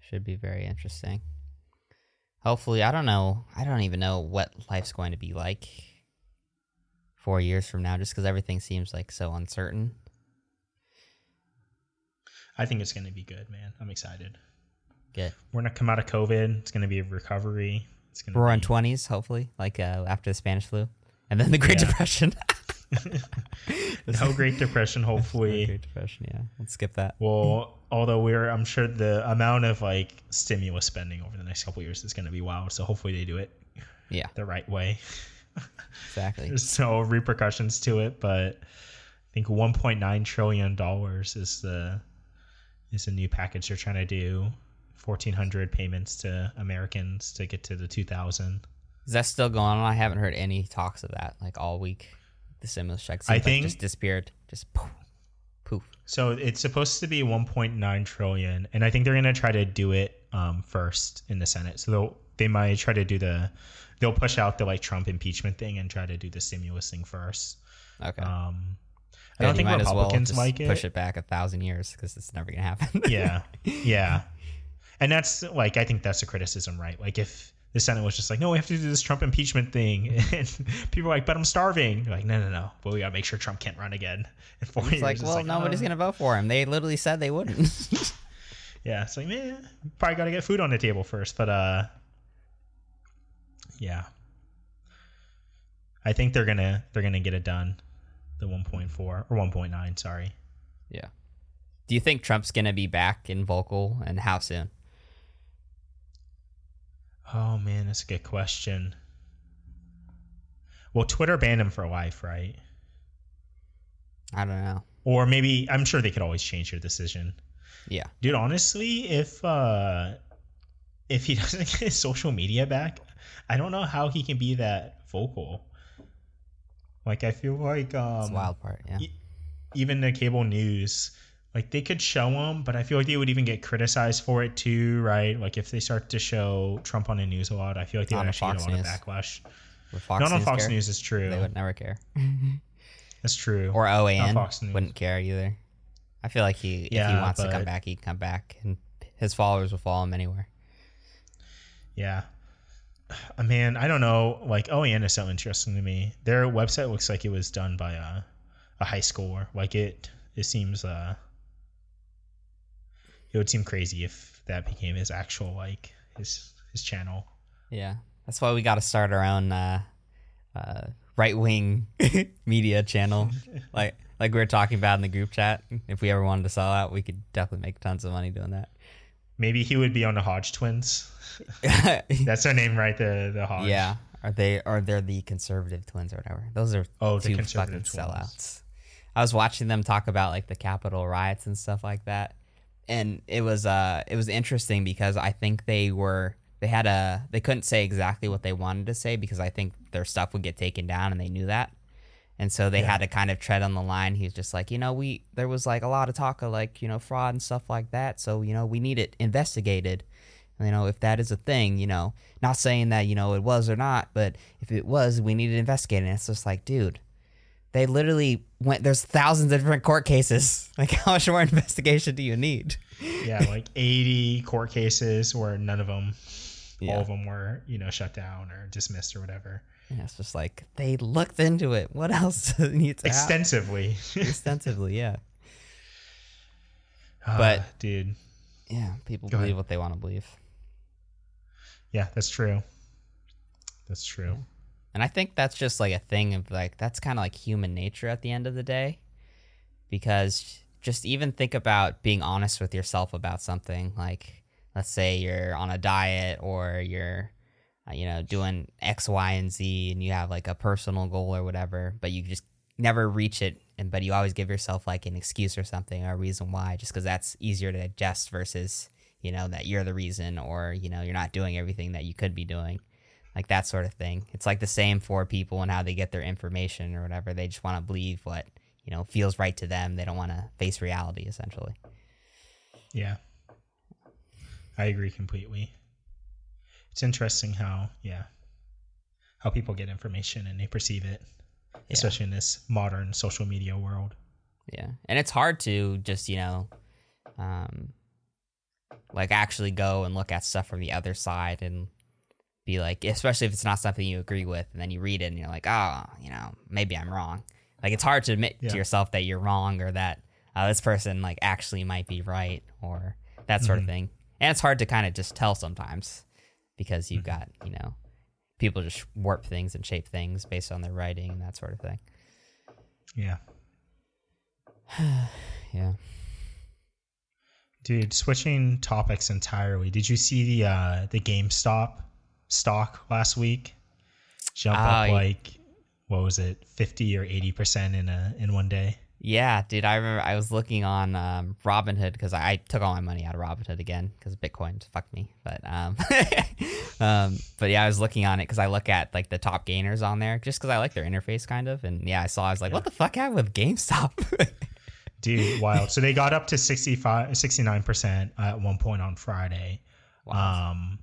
should be very interesting. Hopefully, I don't know. I don't even know what life's going to be like four years from now, just because everything seems like so uncertain. I think it's going to be good, man. I'm excited. Good. We're going to come out of COVID. It's going to be a recovery. It's going to Roaring twenties, hopefully, like uh, after the Spanish flu. And then the Great yeah. Depression. No Great Depression, hopefully. No Great Depression, yeah. Let's skip that. Well, although we're, I'm sure the amount of like stimulus spending over the next couple of years is going to be wild. So hopefully they do it yeah. the right way. Exactly. There's no repercussions to it, but I think one point nine trillion dollars is the... It's a new package they're trying to do, fourteen hundred payments to Americans to get to the two thousand. Is that still going on? I haven't heard any talks of that, like all week. The stimulus checks I like think just disappeared, just poof, poof. So it's supposed to be one point nine trillion, and I think they're going to try to do it um, first in the Senate. So they'll, they might try to do the, they'll push out the like Trump impeachment thing and try to do the stimulus thing first. Okay. Um, I don't think Republicans like it. Push it back a thousand years because it's never gonna happen. Yeah, yeah, and that's like I think that's a criticism, right? Like if the Senate was just like, no, we have to do this Trump impeachment thing, and people are like, but I'm starving. You're like, no, no, no, but we gotta make sure Trump can't run again in four years. It's like, well, nobody's gonna vote for him. They literally said they wouldn't. Yeah, it's like, man, probably gotta get food on the table first, but uh, yeah, I think they're gonna they're gonna get it done. The one point four or one point nine, sorry. Yeah. Do you think Trump's going to be back in vocal, and how soon? Oh, man, that's a good question. Well, Twitter banned him for life, right? I don't know. Or maybe, I'm sure they could always change their decision. Yeah. Dude, honestly, if uh, if he doesn't get his social media back, I don't know how he can be that vocal. Like, I feel like... Um, That's the wild part, yeah. E- even the cable news, like, they could show him, but I feel like they would even get criticized for it, too, right? Like, if they start to show Trump on the news a lot, I feel like they would actually get a lot of backlash. Not on Fox News, it's true. They would never care. That's true. Or O A N wouldn't care either. I feel like he, if yeah, he wants to come back, he can come back, and his followers will follow him anywhere. Yeah. Man, I don't know. Like, O A N is so interesting to me. Their website looks like it was done by a, a high schooler. Like, it it seems... Uh, it would seem crazy if that became his actual, like, his his channel. Yeah. That's why we got to start our own uh, uh, right-wing media channel. like like we were talking about in the group chat. If we ever wanted to sell out, we could definitely make tons of money doing that. Maybe he would be on the Hodge twins. That's their name, right? The the Hodge. Yeah. Are they are they the conservative twins or whatever? Those are oh, two fucking twins. Sellouts. I was watching them talk about like the Capitol riots and stuff like that, and it was uh it was interesting because I think they were they had a they couldn't say exactly what they wanted to say because I think their stuff would get taken down, and they knew that. And so they yeah. had to kind of tread on the line. He was just like, you know, we there was like a lot of talk of like, you know, fraud and stuff like that. So, you know, we need it investigated. And, you know, if that is a thing, you know, not saying that, you know, it was or not, but if it was, we need it investigated. And it's just like, dude, they literally went, there's thousands of different court cases. Like, how much more investigation do you need? Yeah, like eighty court cases where none of them, yeah. all of them were, you know, shut down or dismissed or whatever. Yeah, it's just like, they looked into it. What else needs to Extensively. Happen? Extensively, yeah. Uh, but, dude. Yeah, people Go believe ahead. What they want to believe. Yeah, that's true. That's true. Yeah. And I think that's just like a thing of like, that's kind of like human nature at the end of the day. Because just even think about being honest with yourself about something. Like, let's say you're on a diet or you're... you know, doing X, Y, and Z, and you have like a personal goal or whatever, but you just never reach it. And but you always give yourself like an excuse or something or a reason why, just because that's easier to digest versus, you know, that you're the reason or, you know, you're not doing everything that you could be doing, like that sort of thing. It's like the same for people and how they get their information or whatever. They just want to believe what, you know, feels right to them. They don't want to face reality, essentially. Yeah, I agree completely. It's interesting how, yeah, how people get information and they perceive it, yeah. especially in this modern social media world. Yeah. And it's hard to just, you know, um, like actually go and look at stuff from the other side and be like, especially if it's not something you agree with, and then you read it and you're like, oh, you know, maybe I'm wrong. Like, it's hard to admit yeah. to yourself that you're wrong or that uh, this person like actually might be right or that sort mm-hmm. of thing. And it's hard to kind of just tell sometimes. Because you've got, you know, people just warp things and shape things based on their writing and that sort of thing. Yeah. yeah. Dude, switching topics entirely. Did you see the uh, the GameStop stock last week jump uh, up like what was it, fifty or eighty percent in a in one day? Yeah, dude. I remember I was looking on um, Robinhood because I, I took all my money out of Robinhood again because Bitcoin fucked me. But um, um, but yeah, I was looking on it because I look at like the top gainers on there just because I like their interface kind of. And yeah, I saw I was like, yeah. what the fuck happened with GameStop? Dude, wild. So they got up to sixty-five, sixty-nine percent at one point on Friday. Wow. Um,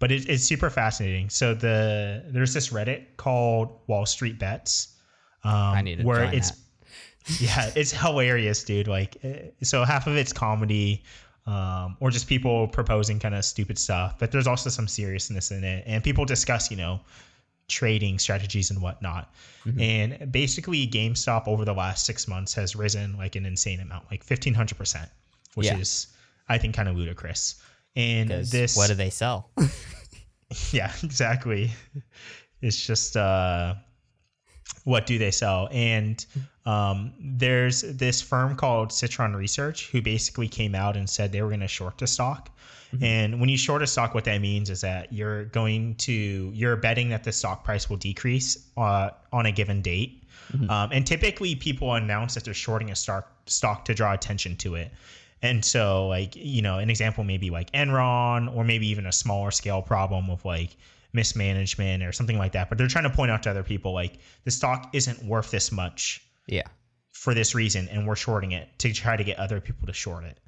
but it, it's super fascinating. So the there's this Reddit called Wall Street Bets, um, I need to where it's. That. Yeah, it's hilarious, dude. Like, so half of it's comedy um, or just people proposing kind of stupid stuff. But there's also some seriousness in it. And people discuss, you know, trading strategies and whatnot. Mm-hmm. And basically GameStop over the last six months has risen like an insane amount, like fifteen hundred percent, which yeah. is, I think, kind of ludicrous. And this... What do they sell? yeah, exactly. It's just... Uh, what do they sell? And um, there's this firm called Citron Research who basically came out and said they were going to short the stock. Mm-hmm. And when you short a stock, what that means is that you're going to, you're betting that the stock price will decrease uh, on a given date. Mm-hmm. Um, and typically people announce that they're shorting a stock stock to draw attention to it. And so like, you know, an example may be like Enron or maybe even a smaller scale problem of like, mismanagement or something like that, but they're trying to point out to other people like the stock isn't worth this much yeah for this reason, and we're shorting it to try to get other people to short it.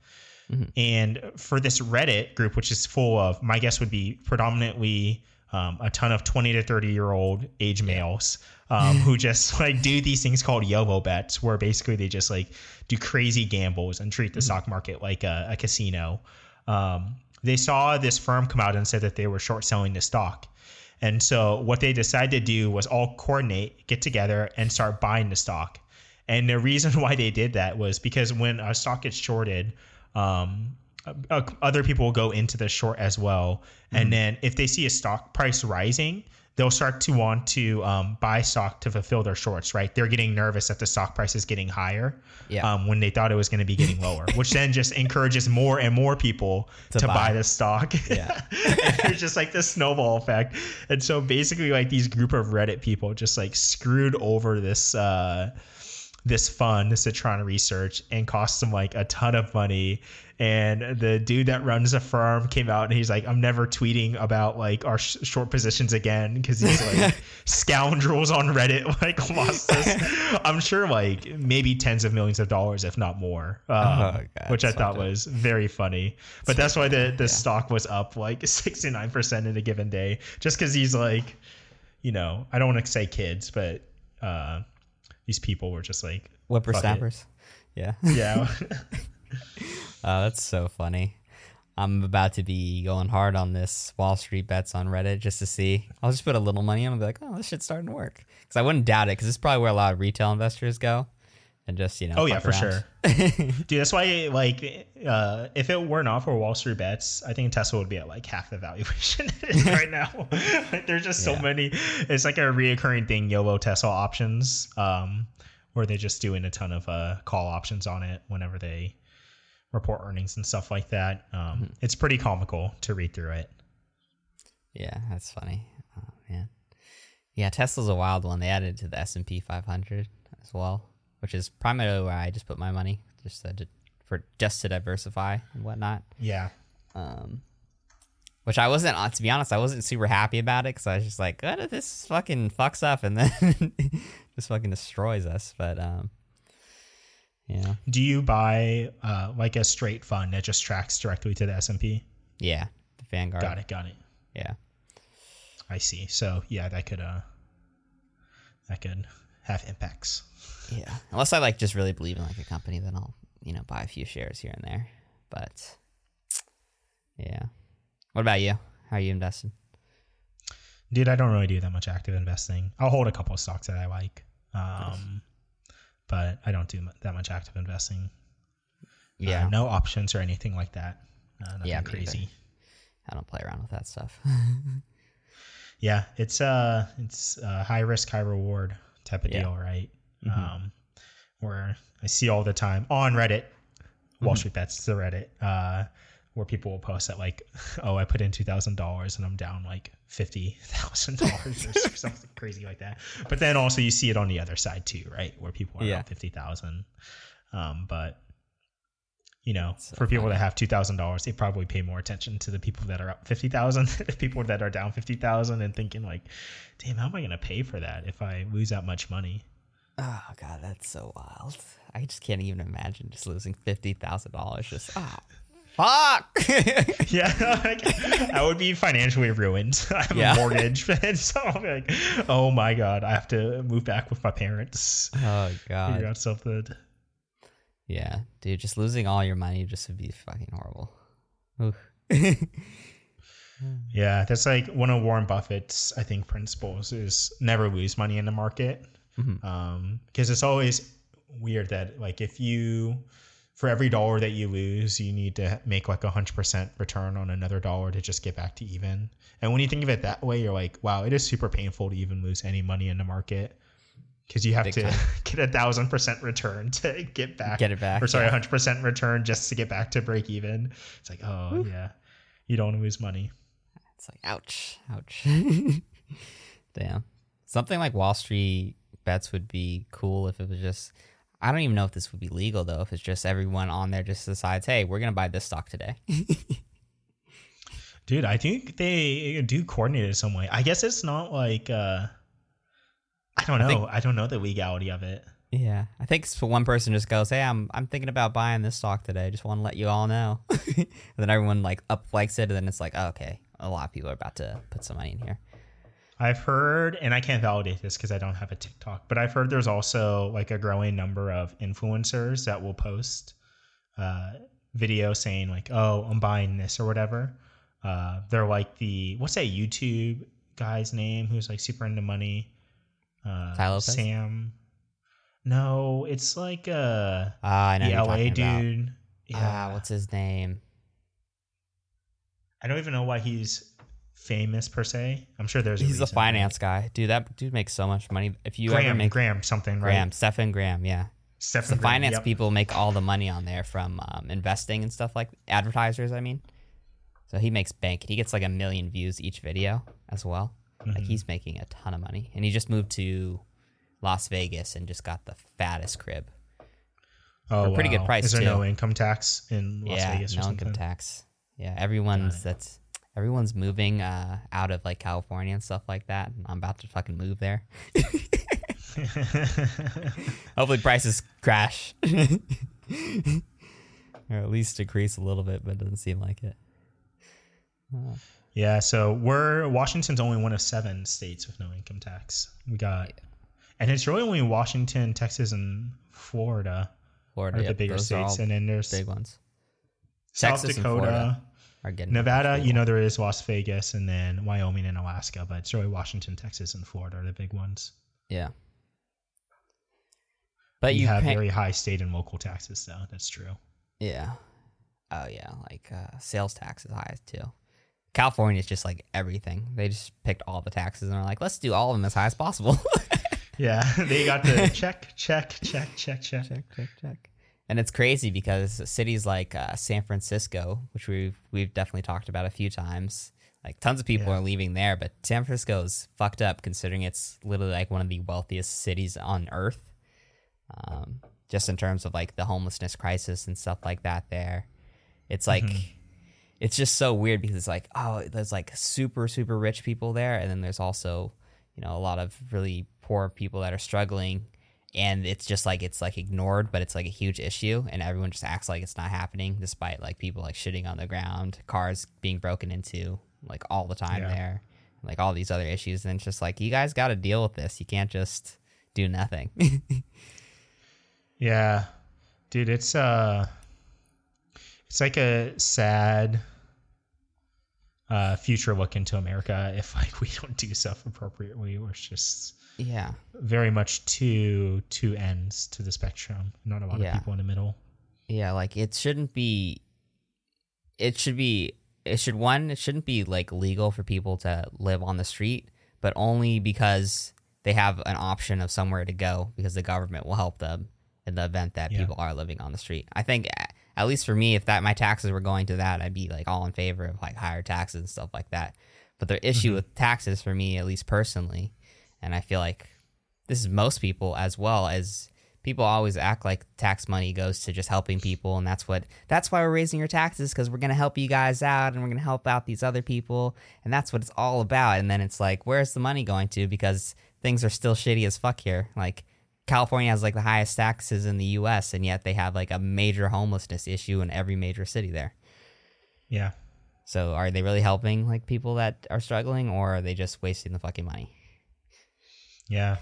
Mm-hmm. And for this Reddit group, which is full of, my guess would be predominantly um, a ton of twenty to thirty year old age males yeah. um, who just like do these things called YOLO bets, where basically they just like do crazy gambles and treat the mm-hmm. stock market like a, a casino. Um, they saw this firm come out and said that they were short selling the stock. And so what they decided to do was all coordinate, get together, and start buying the stock. And the reason why they did that was because when a stock gets shorted, um, uh, other people will go into the short as well. Mm-hmm. And then if they see a stock price rising, they'll start to want to um, buy stock to fulfill their shorts, right? They're getting nervous that the stock price is getting higher yeah. um, when they thought it was going to be getting lower, which then just encourages more and more people to, to buy. buy the stock. Yeah. It's just like this snowball effect. And so basically like these group of Reddit people just like screwed over this uh, this fund, this Citron Research, and cost them like a ton of money. And the dude that runs the firm came out and he's like, I'm never tweeting about like our sh- short positions again, because he's like, scoundrels on Reddit like lost us. I'm sure like maybe tens of millions of dollars, if not more, um, oh, God, which I thought was very funny. But it's that's funny. why the, the yeah. stock was up like sixty-nine percent in a given day, just because he's like, you know, I don't want to say kids, but uh, these people were just like whippersnappers. Yeah. Yeah. Oh, that's so funny. I'm about to be going hard on this Wall Street Bets on Reddit just to see. I'll just put a little money in and be like, oh, this shit's starting to work. Because I wouldn't doubt it, because it's probably where a lot of retail investors go and just, you know. Oh, yeah, for around. sure. Dude, that's why, like, uh, if it were not for Wall Street Bets, I think Tesla would be at like half the valuation right now. Like, there's just so yeah. many. It's like a reoccurring thing, YOLO Tesla options, um, where they're just doing a ton of uh, call options on it whenever they report earnings and stuff like that. Um, mm-hmm. It's pretty comical to read through it. Yeah, that's funny. Oh, man. Yeah, Tesla's a wild one. They added to the S and P five hundred as well, which is primarily where I just put my money, just to, for just to diversify and whatnot. Yeah. Um, which I wasn't, to be honest, I wasn't super happy about it, because I was just like, what if this fucking fucks up and then just fucking destroys us? But um, yeah. Do you buy uh, like a straight fund that just tracks directly to the S and P? Yeah, the Vanguard. Got it, got it. Yeah. I see. So yeah, that could uh, that could have impacts. Yeah, unless I like just really believe in like a company, then I'll you know buy a few shares here and there. But yeah, what about you? How are you investing? Dude, I don't really do that much active investing. I'll hold a couple of stocks that I like. Um, nice. But I don't do that much active investing. Yeah. Uh, no options or anything like that. Uh, nothing yeah, crazy. Either. I don't play around with that stuff. Yeah. It's uh, it's a high risk, high reward type of yeah. deal, right? Mm-hmm. Um, where I see all the time on Reddit, Wall mm-hmm. Street Bets, the Reddit, uh, where people will post that like, oh, I put in two thousand dollars and I'm down like fifty thousand dollars or something crazy like that. But then also you see it on the other side too, right? Where people are yeah. at fifty thousand. Um, but you know, so for people funny. that have two thousand dollars, they probably pay more attention to the people that are up fifty thousand, the people that are down fifty thousand, and thinking like, damn, how am I going to pay for that if I lose that much money? Oh God, that's so wild. I just can't even imagine just losing fifty thousand dollars. Just, oh, fuck. Yeah, like, I would be financially ruined. I have yeah. a mortgage, and so I'm like, oh my God, I have to move back with my parents. Oh God, figure out something. Yeah, dude, just losing all your money just would be fucking horrible. Yeah, that's like one of Warren Buffett's, I think, principles is never lose money in the market, because mm-hmm. um, it's always weird that like if you. For every dollar that you lose, you need to make like a one hundred percent return on another dollar to just get back to even. And when you think of it that way, you're like, wow, it is super painful to even lose any money in the market, because you have Big to time. get a one thousand percent return to get back. Get it back. Or sorry, yeah. one hundred percent return just to get back to break even. It's like, oh, Woo. yeah, you don't want to lose money. It's like, ouch, ouch. Damn. Something like Wall Street Bets would be cool if it was just... I don't even know if this would be legal, though, if it's just everyone on there just decides, hey, we're going to buy this stock today. Dude, I think they do coordinate it in some way. I guess it's not like, uh, I don't know. I, think, I don't know the legality of it. Yeah. I think for one person just goes, hey, I'm I'm thinking about buying this stock today. Just want to let you all know. And then everyone like up likes it. And then it's like, oh, okay, a lot of people are about to put some money in here. I've heard, and I can't validate this because I don't have a TikTok, but I've heard there's also like a growing number of influencers that will post uh, videos saying like, oh, I'm buying this or whatever. Uh, they're like the, what's that YouTube guy's name who's like super into money? Uh, Tyler Sam. No, it's like uh, uh, I know the L A dude. Yeah. Uh, what's his name? I don't even know why he's... famous per se. I'm sure there's a he's reason. A finance guy, dude. That dude makes so much money. If you Graham, ever make Graham something, right? Graham, Stephen Graham, yeah. Stephen the Graham, finance yep. people make all the money on there from um, investing and stuff like advertisers. I mean, so he makes bank. He gets like a million views each video as well. Mm-hmm. Like he's making a ton of money, and he just moved to Las Vegas and just got the fattest crib. Oh, wow. Pretty good price. Is there too. no income tax in Las yeah, Vegas or no something? Yeah, no income tax. Yeah, everyone's that's everyone's moving uh, out of like California and stuff like that. I'm about to fucking move there. Hopefully prices crash, or at least decrease a little bit, but it doesn't seem like it. Oh. Yeah, so we're Washington's only one of seven states with no income tax. We got, yeah. and it's really only Washington, Texas, and Florida. Florida are yeah, the bigger states, and then there's big ones. South Texas Dakota, and Nevada. You know, there is Las Vegas, and then Wyoming and Alaska, but it's really Washington, Texas, and Florida are the big ones. Yeah, but we you have pay- very high state and local taxes, though. That's true. Yeah. Oh yeah, like uh, sales tax is high too. California is just like everything. They just picked all the taxes and are like, let's do all of them as high as possible. Yeah, they got the check, check, check, check, check, check, check, check. And it's crazy because cities like uh, San Francisco, which we've we've definitely talked about a few times. Like tons of people yeah. are leaving there, but San Francisco's fucked up considering it's literally like one of the wealthiest cities on earth. Um, just in terms of like the homelessness crisis and stuff like that there. It's like, mm-hmm. it's just so weird because it's like, oh, there's like super, super rich people there. And then there's also, you know, a lot of really poor people that are struggling. And it's just like, it's like ignored, but it's like a huge issue. And everyone just acts like it's not happening despite like people like shitting on the ground, cars being broken into. Like all the time yeah. there, like all these other issues. And it's just like, you guys got to deal with this. You can't just do nothing. Yeah, dude, it's uh, it's like a sad uh, future look into America if like we don't do stuff appropriately. We're just yeah, very much two two ends to the spectrum. Not a lot yeah. of people in the middle. Yeah, like it shouldn't be. It should be. It should one, it shouldn't be like legal for people to live on the street, but only because they have an option of somewhere to go because the government will help them in the event that yeah. people are living on the street. I think at least for me, if that my taxes were going to that, I'd be like all in favor of like higher taxes and stuff like that. But the issue mm-hmm. with taxes for me, at least personally, and I feel like this is most people as well as people always act like tax money goes to just helping people, and that's what that's why we're raising your taxes, because we're going to help you guys out and we're going to help out these other people, and that's what it's all about. And then it's like, where's the money going to? Because things are still shitty as fuck here. Like California has like the highest taxes in the U S, and yet they have like a major homelessness issue in every major city there. Yeah. So are they really helping like people that are struggling, or are they just wasting the fucking money? Yeah.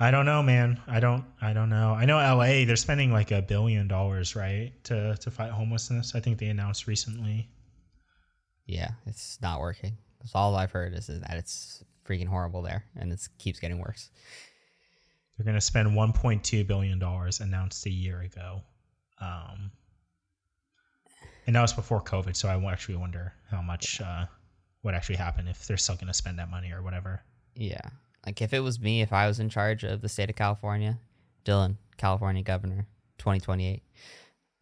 I don't know, man. I don't. I don't know. I know L A. They're spending like a billion dollars, right, to to fight homelessness. I think they announced recently. Yeah, it's not working. That's all I've heard is that it's freaking horrible there, and it keeps getting worse. They're gonna spend one point two billion dollars announced a year ago, um, and that was before COVID. So I actually wonder how much uh, would actually happen if they're still gonna spend that money or whatever. Yeah. Like, if it was me, if I was in charge of the state of California, Dillon, California governor, twenty twenty-eight.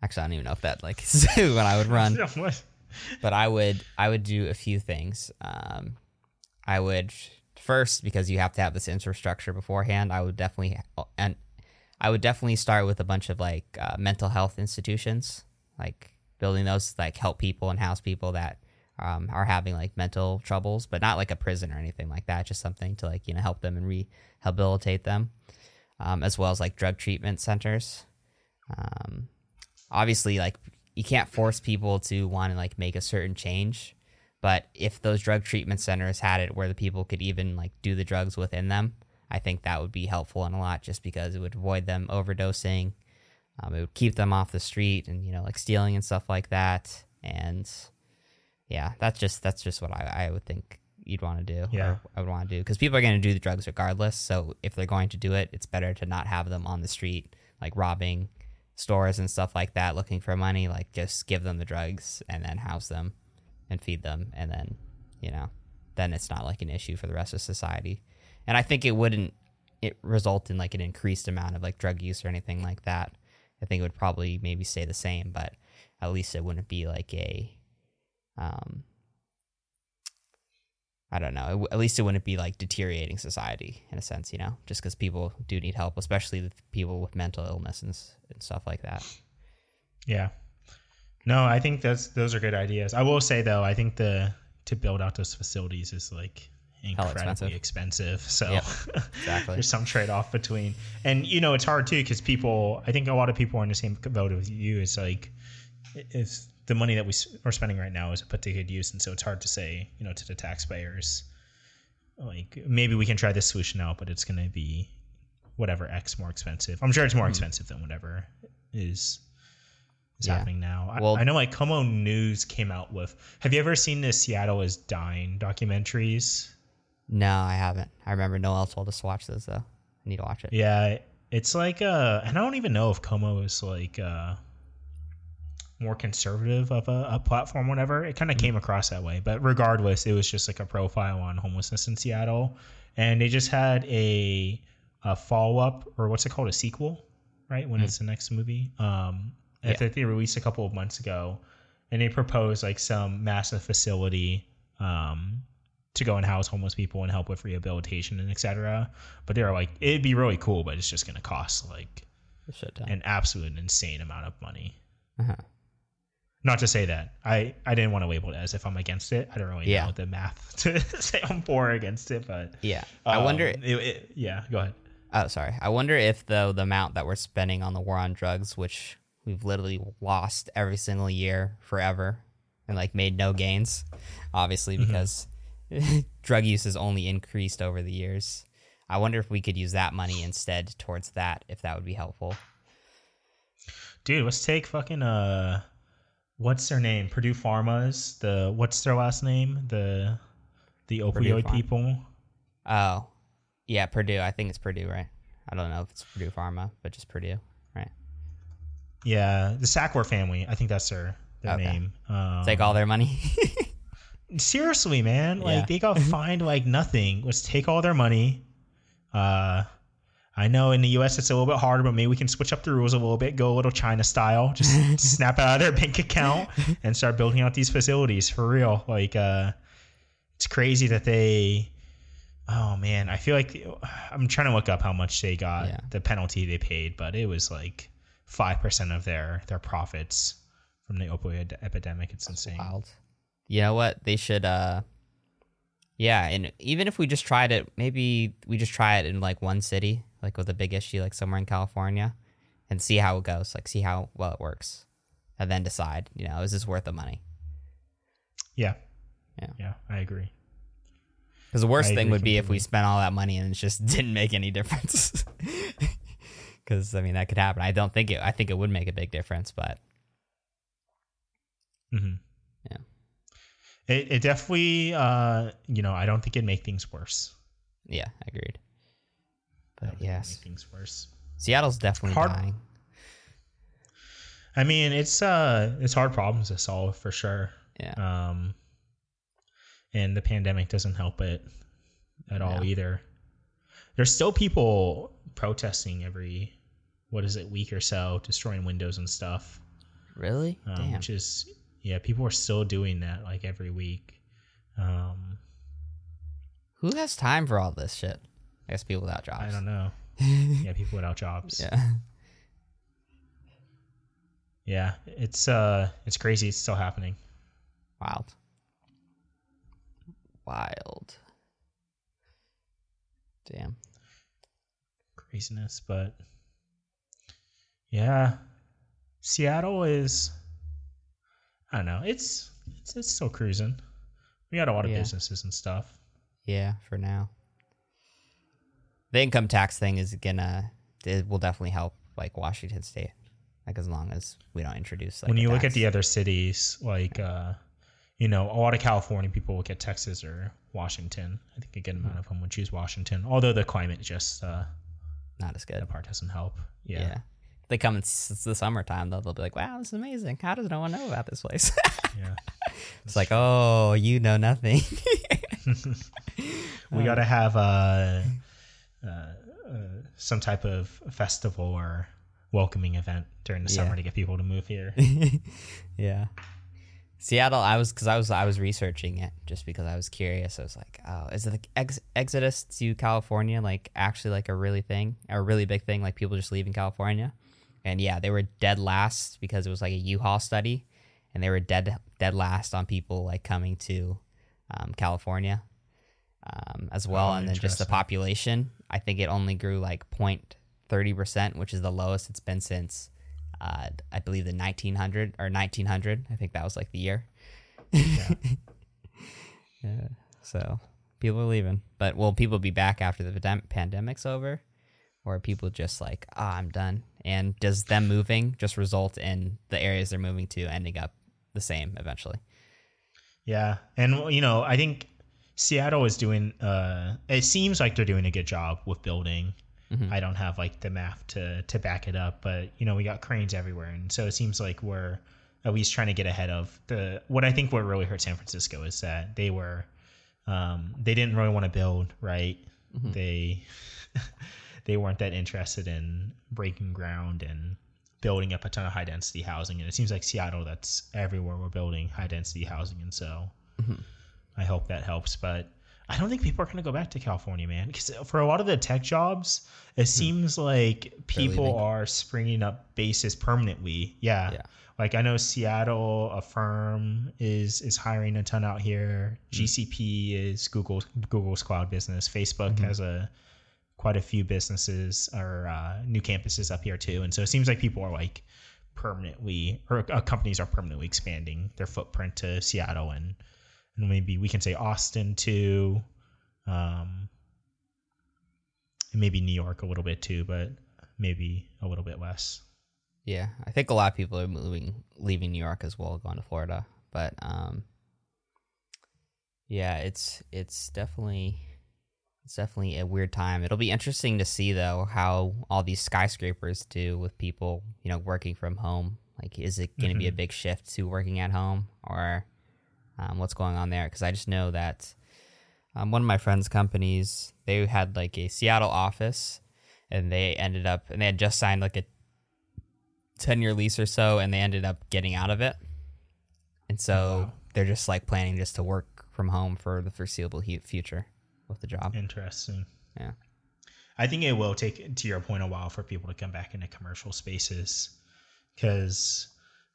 Actually, I don't even know if that, like, is when I would run. But I would I would do a few things. Um, I would, first, because you have to have this infrastructure beforehand, I would definitely, and I would definitely start with a bunch of, like, uh, mental health institutions, like, building those, like, help people and house people that Um, are having like mental troubles, but not like a prison or anything like that. Just something to like, you know, help them and rehabilitate them, um, as well as like drug treatment centers. Um, obviously, like you can't force people to want to like make a certain change, but if those drug treatment centers had it where the people could even like do the drugs within them, I think that would be helpful in a lot, just because it would avoid them overdosing. Um, it would keep them off the street and, you know, like stealing and stuff like that. And yeah, that's just that's just what I, I would think you'd want to do. Yeah, I would want to do, because people are going to do the drugs regardless. So if they're going to do it, it's better to not have them on the street, like robbing stores and stuff like that, looking for money. Like just give them the drugs and then house them and feed them. And then, you know, then it's not like an issue for the rest of society. And I think it wouldn't it result in like an increased amount of like drug use or anything like that. I think it would probably maybe stay the same, but at least it wouldn't be like a Um, I don't know, it, at least it wouldn't be like deteriorating society in a sense, you know, just because people do need help, especially with people with mental illness and, and stuff like that. Yeah. No, I think that's those are good ideas. I will say, though, I think the to build out those facilities is like incredibly expensive. expensive. So yep, exactly. There's some trade off between. And, you know, it's hard, too, because people I think a lot of people are in the same boat with you. It's like if the money that we are spending right now is put to good use. And so it's hard to say, you know, to the taxpayers, like maybe we can try this solution out, but it's going to be whatever X more expensive. I'm sure it's more mm-hmm. expensive than whatever is is yeah. happening now. Well, I, I know like K O M O News came out with, have you ever seen the Seattle is Dying documentaries? No, I haven't. I remember Noel told us to watch those though. I need to watch it. Yeah. It's like, uh, and I don't even know if K O M O is like, uh, more conservative of a, a platform, whatever. It kind of mm-hmm. came across that way, but regardless, it was just like a profile on homelessness in Seattle, and they just had a a follow-up, or what's it called, a sequel, right? When mm-hmm. it's the next movie. Um, yeah. I think they released a couple of months ago, and they proposed like some massive facility um, to go and house homeless people and help with rehabilitation and et cetera. But they were like, it'd be really cool, but it's just going to cost like an absolute insane amount of money. Uh-huh. Not to say that. I, I didn't want to label it as if I'm against it. I don't really yeah. know the math to say I'm for or against it, but... Yeah. Um, I wonder... It, it, yeah, go ahead. Oh, sorry. I wonder if, though, the amount that we're spending on the war on drugs, which we've literally lost every single year forever and, like, made no gains, obviously, because mm-hmm. drug use has only increased over the years. I wonder if we could use that money instead towards that, if that would be helpful. Dude, let's take fucking... uh. What's their name? Purdue Pharma's the what's their last name? The the opioid people. Oh, yeah, Purdue. I think it's Purdue, right? I don't know if it's Purdue Pharma, but just Purdue, right? Yeah, the Sackler family. I think that's their their okay. name. Um, take all their money. Seriously, man, like yeah. they got fined like nothing. Let's take all their money. Uh, I know in the U S it's a little bit harder, but maybe we can switch up the rules a little bit, go a little China style, just snap out of their bank account and start building out these facilities for real. Like, uh, it's crazy that they, oh man, I feel like I'm trying to look up how much they got, yeah. the penalty they paid, but it was like five percent of their, their profits from the opioid epidemic. It's That's insane. Wild. You know what? They should, uh, yeah. And even if we just tried it, maybe we just try it in like one city, like with a big issue, like somewhere in California, and see how it goes, like see how well it works, and then decide, you know, is this worth the money? Yeah. Yeah. Yeah, I agree. Because the worst I thing would be if we spent all that money and it just didn't make any difference. Because, I mean, that could happen. I don't think it, I think it would make a big difference, but. Mm-hmm. Yeah. It, it definitely, uh, you know, I don't think it'd make things worse. Yeah, agreed. But yes, things worse. Seattle's definitely hard. Dying. I mean, it's uh, it's hard problems to solve for sure. Yeah. Um, and the pandemic doesn't help it at no. all either. There's still people protesting every, what is it, week or so, destroying windows and stuff. Really? Um, Damn. Which is yeah, people are still doing that like every week. Um, who has time for all this shit? I guess people without jobs. I don't know. Yeah, people without jobs. Yeah. Yeah, it's uh, it's crazy. It's still happening. Wild. Wild. Damn. Craziness, but... Yeah. Seattle is... I don't know. It's it's, it's still cruising. We got a lot of yeah. businesses and stuff. Yeah, for now. The income tax thing is gonna, it will definitely help like Washington State, like as long as we don't introduce like. When you look at the other cities, like, uh, you know, a lot of California people will get Texas or Washington. I think a good amount of them would choose Washington, although the climate just uh, not as good. That part doesn't help. Yeah. yeah. If they come in s- the summertime, though, they'll be like, wow, this is amazing. How does no one know about this place? yeah. It's like, oh, you know nothing. we um, gotta have a. Uh, Uh, uh, some type of festival or welcoming event during the yeah. summer to get people to move here. yeah. Seattle, I was because I was I was researching it just because I was curious. I was like, oh, is the ex- exodus to California like actually like a really thing, a really big thing? Like people just leaving California, and yeah, they were dead last because it was like a U-Haul study, and they were dead dead last on people like coming to um, California um, as well, oh, and then just the population. I think it only grew like zero point three zero percent, which is the lowest it's been since. Uh, I believe the nineteen hundred or nineteen hundred. I think that was like the year. Yeah. yeah. So people are leaving, but will people be back after the pandem- pandemic's over, or are people just like, ah, oh, I'm done? And does them moving just result in the areas they're moving to ending up the same eventually? Yeah. And you know, I think Seattle is doing, uh, it seems like they're doing a good job with building. Mm-hmm. I don't have like the math to to back it up, but you know, we got cranes everywhere, and so it seems like we're at least trying to get ahead of the what I think what really hurt San Francisco is that they were um they didn't really want to build, right? Mm-hmm. They they weren't that interested in breaking ground and building up a ton of high density housing, and it seems like Seattle, that's everywhere we're building high density housing, and so mm-hmm. I hope that helps, but I don't think people are going to go back to California, man, because for a lot of the tech jobs, it seems like people are springing up bases permanently. Yeah. yeah. Like I know Seattle, a firm is is hiring a ton out here. G C P mm-hmm. is Google's, Google's cloud business. Facebook mm-hmm. has a quite a few businesses or uh, new campuses up here too. And so it seems like people are like permanently or uh, companies are permanently expanding their footprint to Seattle and And maybe we can say Austin too, um, and maybe New York a little bit too, but maybe a little bit less. Yeah, I think a lot of people are moving, leaving New York as well, going to Florida. But um, yeah, it's it's definitely it's definitely a weird time. It'll be interesting to see though how all these skyscrapers do with people, you know, working from home. Like, is it going to mm-hmm. be a big shift to working at home, or? Um, what's going on there? Because I just know that um, one of my friend's companies, they had like a Seattle office, and they ended up, and they had just signed like a ten-year lease or so, and they ended up getting out of it. And so wow. they're just like planning just to work from home for the foreseeable he- future with the job. Interesting. Yeah. I think it will take, to your point, a while for people to come back into commercial spaces, because...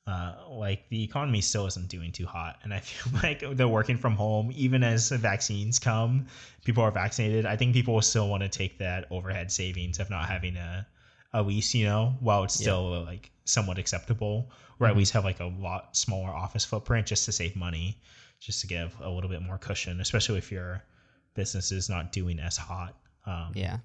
Uh, like the economy still isn't doing too hot, and I feel like they're working from home even as vaccines come, people are vaccinated. I think people will still want to take that overhead savings of not having a, a lease, you know, while it's still yeah. like somewhat acceptable, or mm-hmm. at least have like a lot smaller office footprint just to save money, just to give a little bit more cushion, especially if your business is not doing as hot. Um, yeah.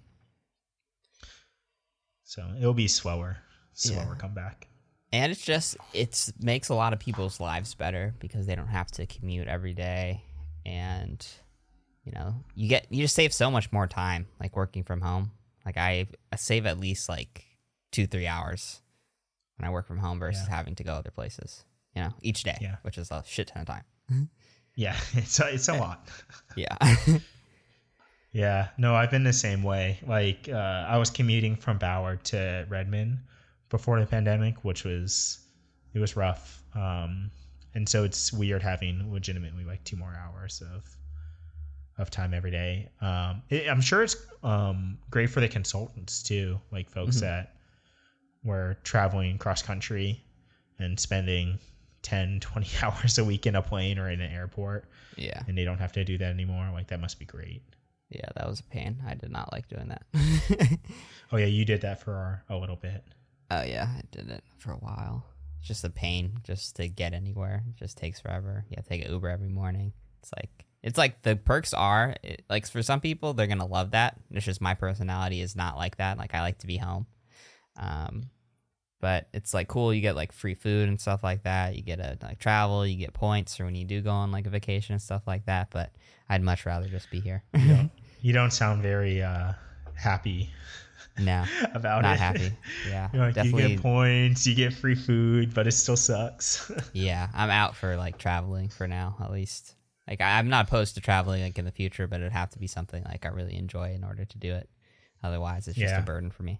So it'll be slower, slower yeah. comeback. And it's just, it makes a lot of people's lives better because they don't have to commute every day. And, you know, you get, you just save so much more time, like working from home. Like I, I save at least like two, three hours when I work from home versus yeah. having to go other places, you know, each day, yeah. which is a shit ton of time. yeah, it's a, it's a lot. yeah. yeah. No, I've been the same way. Like uh, I was commuting from Broward to Redmond before the pandemic, which was, it was rough. Um, and so it's weird having legitimately like two more hours of, of time every day. Um, it, I'm sure it's um, great for the consultants too, like folks mm-hmm. that were traveling cross country and spending ten, twenty hours a week in a plane or in an airport. Yeah. And they don't have to do that anymore. Like that must be great. Yeah. That was a pain. I did not like doing that. Oh yeah. You did that for a little bit. Oh, yeah, I did it for a while. It's just a pain just to get anywhere. It just takes forever. You have to take an Uber every morning. It's like, it's like the perks are, it, like for some people, they're going to love that. It's just my personality is not like that. Like I like to be home. Um, but it's like cool. You get like free food and stuff like that. You get a like travel, you get points for when you do go on like a vacation and stuff like that. But I'd much rather just be here. you, don't, you don't sound very uh, happy. No, about not it. happy. Yeah, you know, like definitely. You get points, you get free food, but it still sucks. yeah, I'm out for like traveling for now, at least. Like I, I'm not opposed to traveling like in the future, but it'd have to be something like I really enjoy in order to do it. Otherwise, it's just yeah. a burden for me.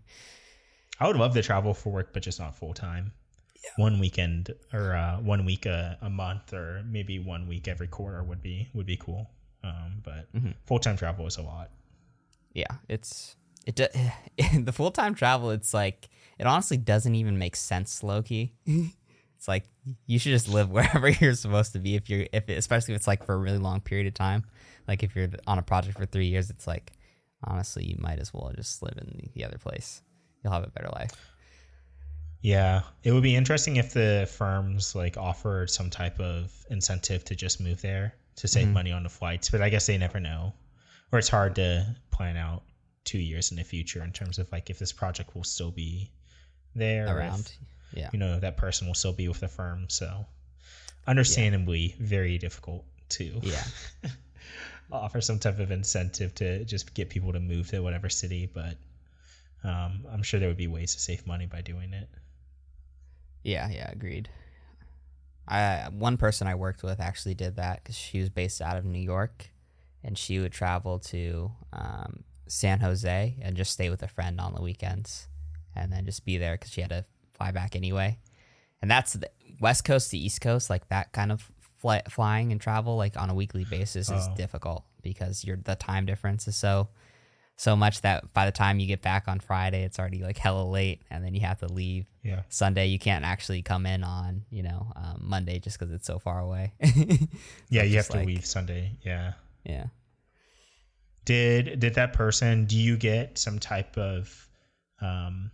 I would love to travel for work, but just not full time. one weekend or uh, one week a, a month, or maybe one week every quarter would be would be cool. Um, but mm-hmm. full time travel is a lot. Yeah, it's it do, the full time travel. It's like it honestly doesn't even make sense, low-key. It's like you should just live wherever you're supposed to be if you're if it, especially if it's like for a really long period of time. Like if you're on a project for three years, it's like honestly you might as well just live in the other place. You'll have a better life. Yeah, it would be interesting if the firms like offered some type of incentive to just move there to save mm-hmm. money on the flights, but I guess they never know, or it's hard to plan out two years in the future in terms of like if this project will still be there around. If, yeah, you know, that person will still be with the firm. So, understandably, yeah. very difficult to yeah offer some type of incentive to just get people to move to whatever city, but um, I'm sure there would be ways to save money by doing it. Yeah, yeah, agreed. I one person I worked with actually did that because she was based out of New York, and she would travel to um, San Jose and just stay with a friend on the weekends, and then just be there because she had to fly back anyway. And that's the West Coast to East Coast, like that kind of fly, flying and travel, like on a weekly basis, oh. is difficult because you're, the time difference is so so much that by the time you get back on Friday, it's already like hella late, and then you have to leave. Yeah. Sunday, you can't actually come in on, you know, um, Monday just because it's so far away. Yeah, you have to like, leave Sunday. Yeah. Yeah. Did did that person? Do you get some type of um,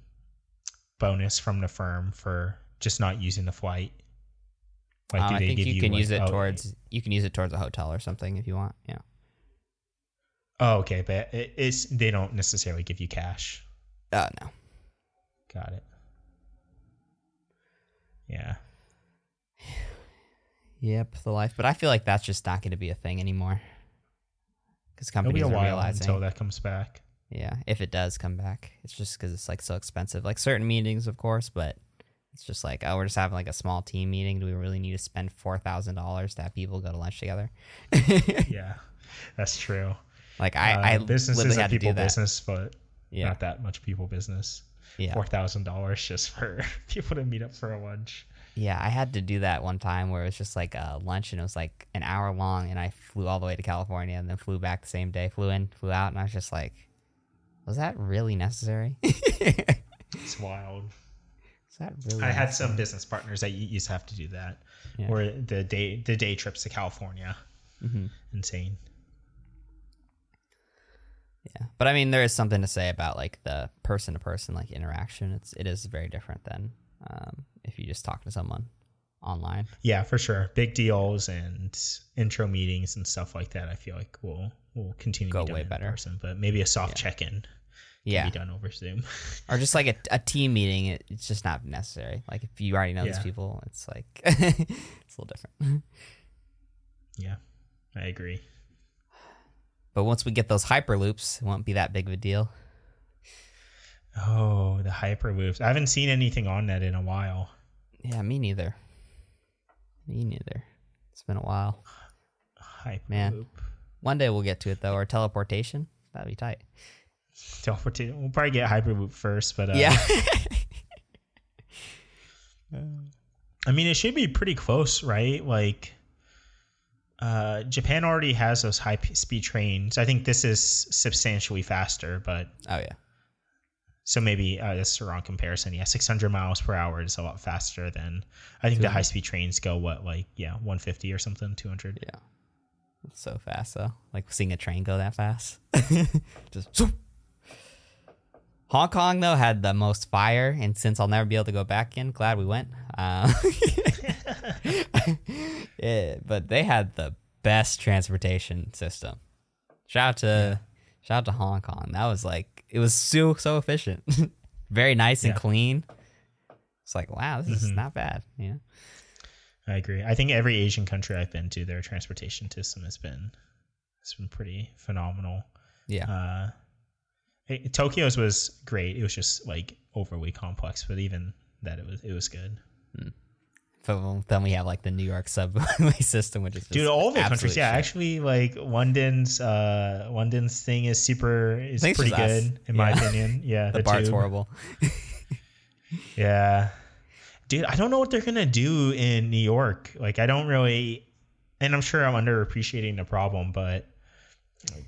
bonus from the firm for just not using the flight? Like, um, do they I think give you can you use like, it oh, towards you can use it towards a hotel or something if you want. Yeah. Oh, okay, but it's they don't necessarily give you cash. Oh, uh, no. Got it. Yeah. Yep, the life. But I feel like that's just not going to be a thing anymore. Because companies It'll be a are while realizing until that comes back. Yeah, if it does come back, it's just because it's like so expensive. Like certain meetings, of course, but it's just like, oh, we're just having like a small team meeting. Do we really need to spend four thousand dollars to have people go to lunch together? Yeah, that's true. Like I, um, I business is a people business, but yeah. not that much people business. Yeah. four thousand dollars just for people to meet up for a lunch. Yeah, I had to do that one time where it was just like a lunch, and it was like an hour long, and I flew all the way to California and then flew back the same day, flew in, flew out, and I was just like, was that really necessary? It's wild. Is that really I necessary? Had some business partners that used to have to do that, yeah. or the day the day trips to California. Mm-hmm. Insane. Yeah, but I mean, there is something to say about like the person-to-person like interaction. It's it is very different than um, if you just talk to someone online. Yeah, for sure. Big deals and intro meetings and stuff like that, I feel like will will continue go to be done way in better. Person, but maybe a soft yeah. check-in can yeah. be done over Zoom, or just like a, a team meeting. It, it's just not necessary. Like if you already know yeah. these people, it's like it's a little different. Yeah, I agree. But once we get those Hyperloops, it won't be that big of a deal. Oh, the Hyperloops. I haven't seen anything on that in a while. Yeah, me neither. Me neither. It's been a while. Hyperloop. Man. One day we'll get to it, though, or teleportation. That'd be tight. Teleportation. We'll probably get Hyperloop first, but... Uh, yeah. I mean, it should be pretty close, right? Like... Uh, Japan already has those high-speed trains. I think this is substantially faster, but... Oh, yeah. So maybe uh, that's the wrong comparison. Yeah, six hundred miles per hour is a lot faster than... I think two hundred the high-speed trains go, what, like, yeah, one fifty or something, two hundred? Yeah. It's so fast, though. Like, seeing a train go that fast. Just... Hong Kong, though, had the most fire, and since I'll never be able to go back in, glad we went. Uh, yeah, but they had the best transportation system. Shout out to yeah. shout out to Hong Kong. That was like, it was so, so efficient. Very nice and yeah. clean. It's like, wow, this mm-hmm. is not bad. Yeah, I agree. I think every Asian country I've been to, their transportation system has been, it's been pretty phenomenal. Yeah. Uh, Tokyo's was great. It was just like overly complex, but even that it was it was good. Hmm. So then we have like the New York subway system, which is just dude, all the countries. Yeah, shit. Actually, like London's uh, London's thing is super is pretty good us. In yeah. my opinion. Yeah, the, the bar's tube. Horrible. Yeah, dude, I don't know what they're going to do in New York. Like, I don't really, and I'm sure I'm underappreciating the problem, but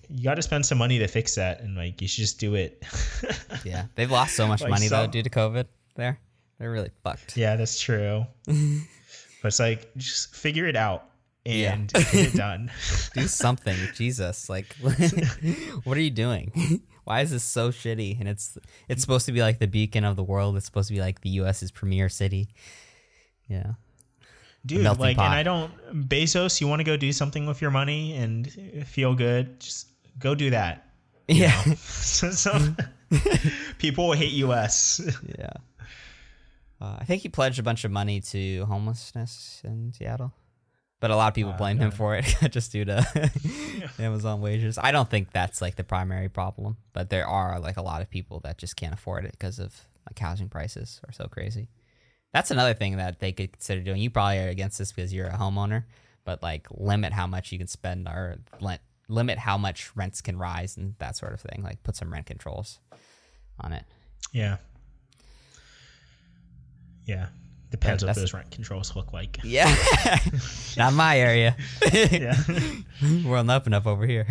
you got to spend some money to fix that. And like, you should just do it. Yeah. They've lost so much like money some, though, due to COVID there. They're really fucked. Yeah, that's true. But it's like, just figure it out and yeah. get it done. Do something. Jesus. Like, what are you doing? Why is this so shitty? And it's it's supposed to be like the beacon of the world. It's supposed to be like the U S's premier city. Yeah. Dude, like, pot. And I don't... Bezos, you want to go do something with your money and feel good? Just go do that. Yeah. so, so people will hate U S Yeah. Uh, I think he pledged a bunch of money to homelessness in Seattle. But a lot of people uh, blame him for it just due to yeah. Amazon wages. I don't think that's like the primary problem, but there are like a lot of people that just can't afford it because of like housing prices are so crazy. That's another thing that they could consider doing. You probably are against this because you're a homeowner, but like limit how much you can spend or limit how much rents can rise and that sort of thing. Like put some rent controls on it. Yeah. Yeah. Depends what those rent controls look like. Yeah. Not my area. Yeah. We're on the up and up over here.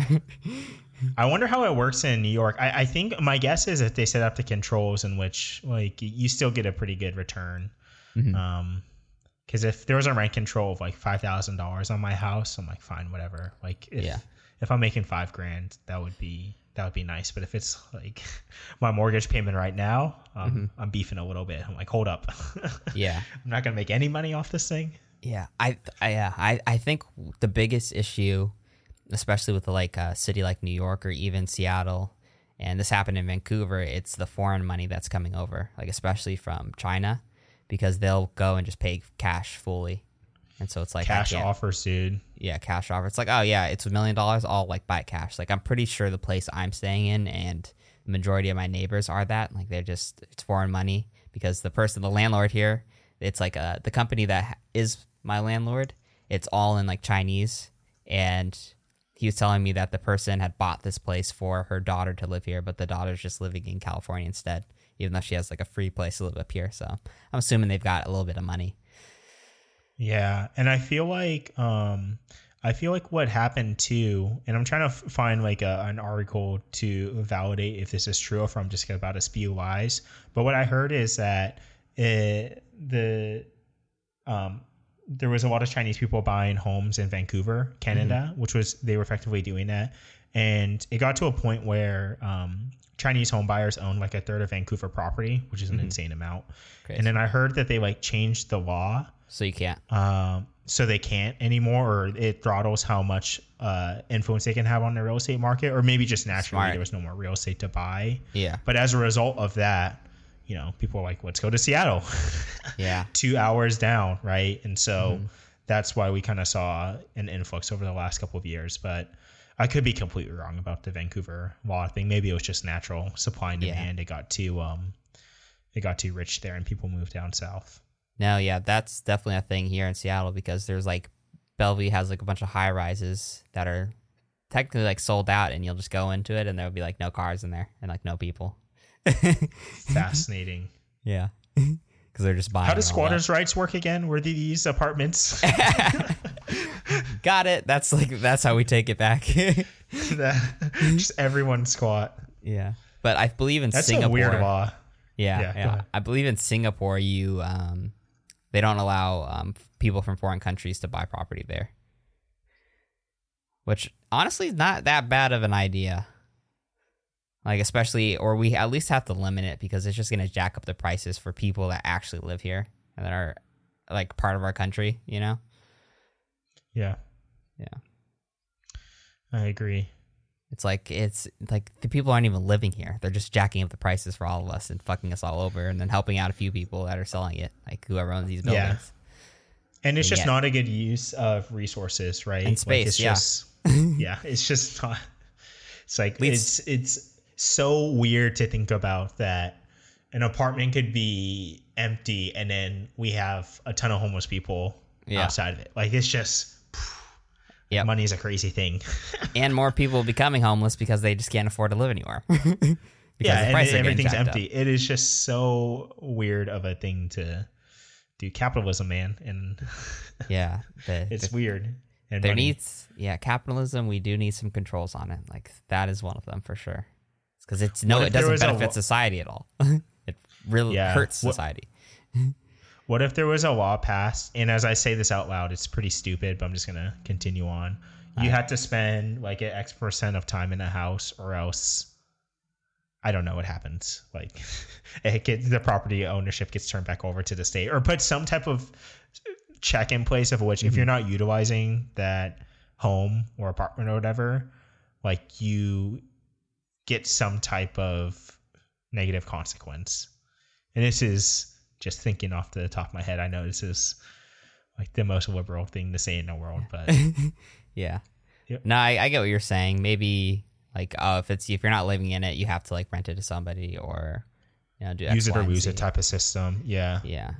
I wonder how it works in New York. I, I think my guess is if they set up the controls in which like you still get a pretty good return. Mm-hmm. Um, because if there was a rent control of like five thousand dollars on my house, I'm like, fine, whatever. Like if, yeah. if I'm making five grand, that would be, that would be nice. But if it's like my mortgage payment right now, um, mm-hmm. I'm beefing a little bit. I'm like, hold up. Yeah. I'm not going to make any money off this thing. Yeah. I, I, uh, I, I think the biggest issue, especially with the, like a city like New York or even Seattle, and this happened in Vancouver, it's the foreign money that's coming over, like especially from China, because they'll go and just pay cash fully. And so it's like cash offers, dude. Yeah, cash offer. It's like, oh yeah, it's a million dollars. I'll like buy cash. Like I'm pretty sure the place I'm staying in and the majority of my neighbors are that. Like they're just, it's foreign money because the person, the landlord here, it's like uh, the company that is my landlord. It's all in like Chinese. And he was telling me that the person had bought this place for her daughter to live here, but the daughter's just living in California instead, even though she has like a free place to live up here. So I'm assuming they've got a little bit of money. Yeah, and I feel like um, I feel like what happened too, and I'm trying to f- find like a, an article to validate if this is true or if I'm just about to spew lies. But what I heard is that it, the um, there was a lot of Chinese people buying homes in Vancouver, Canada, mm-hmm. which was they were effectively doing that, and it got to a point where um, Chinese home buyers owned like a third of Vancouver property, which is an mm-hmm. insane amount. Crazy. And then I heard that they like changed the law. So you can't. Um, so they can't anymore, or it throttles how much uh, influence they can have on the real estate market, or maybe just naturally Smart. There was no more real estate to buy. Yeah. But as a result of that, you know, people are like, let's go to Seattle. Yeah. Two hours down, right? And so mm-hmm. that's why we kind of saw an influx over the last couple of years. But I could be completely wrong about the Vancouver law thing. Maybe it was just natural supply and demand. Yeah. It got too, um, it got too rich there, and people moved down south. No, yeah, that's definitely a thing here in Seattle because there's like Bellevue has like a bunch of high rises that are technically like sold out, and you'll just go into it and there'll be like no cars in there and like no people. Fascinating. Yeah. Because they're just buying. How does squatters' rights work again? Were these apartments? Got it. That's like that's how we take it back. Just everyone squat. Yeah. But I believe in that's Singapore. That's a weird law. Yeah. Yeah. yeah. I believe in Singapore you um they don't allow um, people from foreign countries to buy property there, which honestly is not that bad of an idea. Like especially, or we at least have to limit it because it's just going to jack up the prices for people that actually live here and that are like part of our country, you know? Yeah. Yeah. I agree. It's like it's like the people aren't even living here. They're just jacking up the prices for all of us and fucking us all over and then helping out a few people that are selling it, like whoever owns these buildings. Yeah. And it's and just yet. not a good use of resources, right? And space, like it's yeah. Just, yeah, it's just not. It's like it's, it's so weird to think about that an apartment could be empty and then we have a ton of homeless people yeah. outside of it. Like it's just... Yep. Money is a crazy thing. And more people becoming homeless because they just can't afford to live anywhere. Yeah, and everything's empty. Up. It is just so weird of a thing to dude, capitalism, man. And yeah, the, it's the, weird. And there money. needs, yeah, capitalism. We do need some controls on it. Like that is one of them for sure. It's because it's no, it doesn't benefit a, society at all. It really yeah. hurts society. What, what if there was a law passed? And as I say this out loud, it's pretty stupid, but I'm just going to continue on. You had to spend like an X percent of time in a house or else I don't know what happens. Like it gets, the property ownership gets turned back over to the state or put some type of check in place of which mm-hmm. if you're not utilizing that home or apartment or whatever, like you get some type of negative consequence. And this is just thinking off the top of my head. I know this is like the most liberal thing to say in the world, yeah. but... Yeah. Yep. No, I, I get what you're saying. Maybe like, oh, uh, if it's if you're not living in it, you have to like rent it to somebody or, you know, do use X, it or lose it type of system. Yeah. Yeah.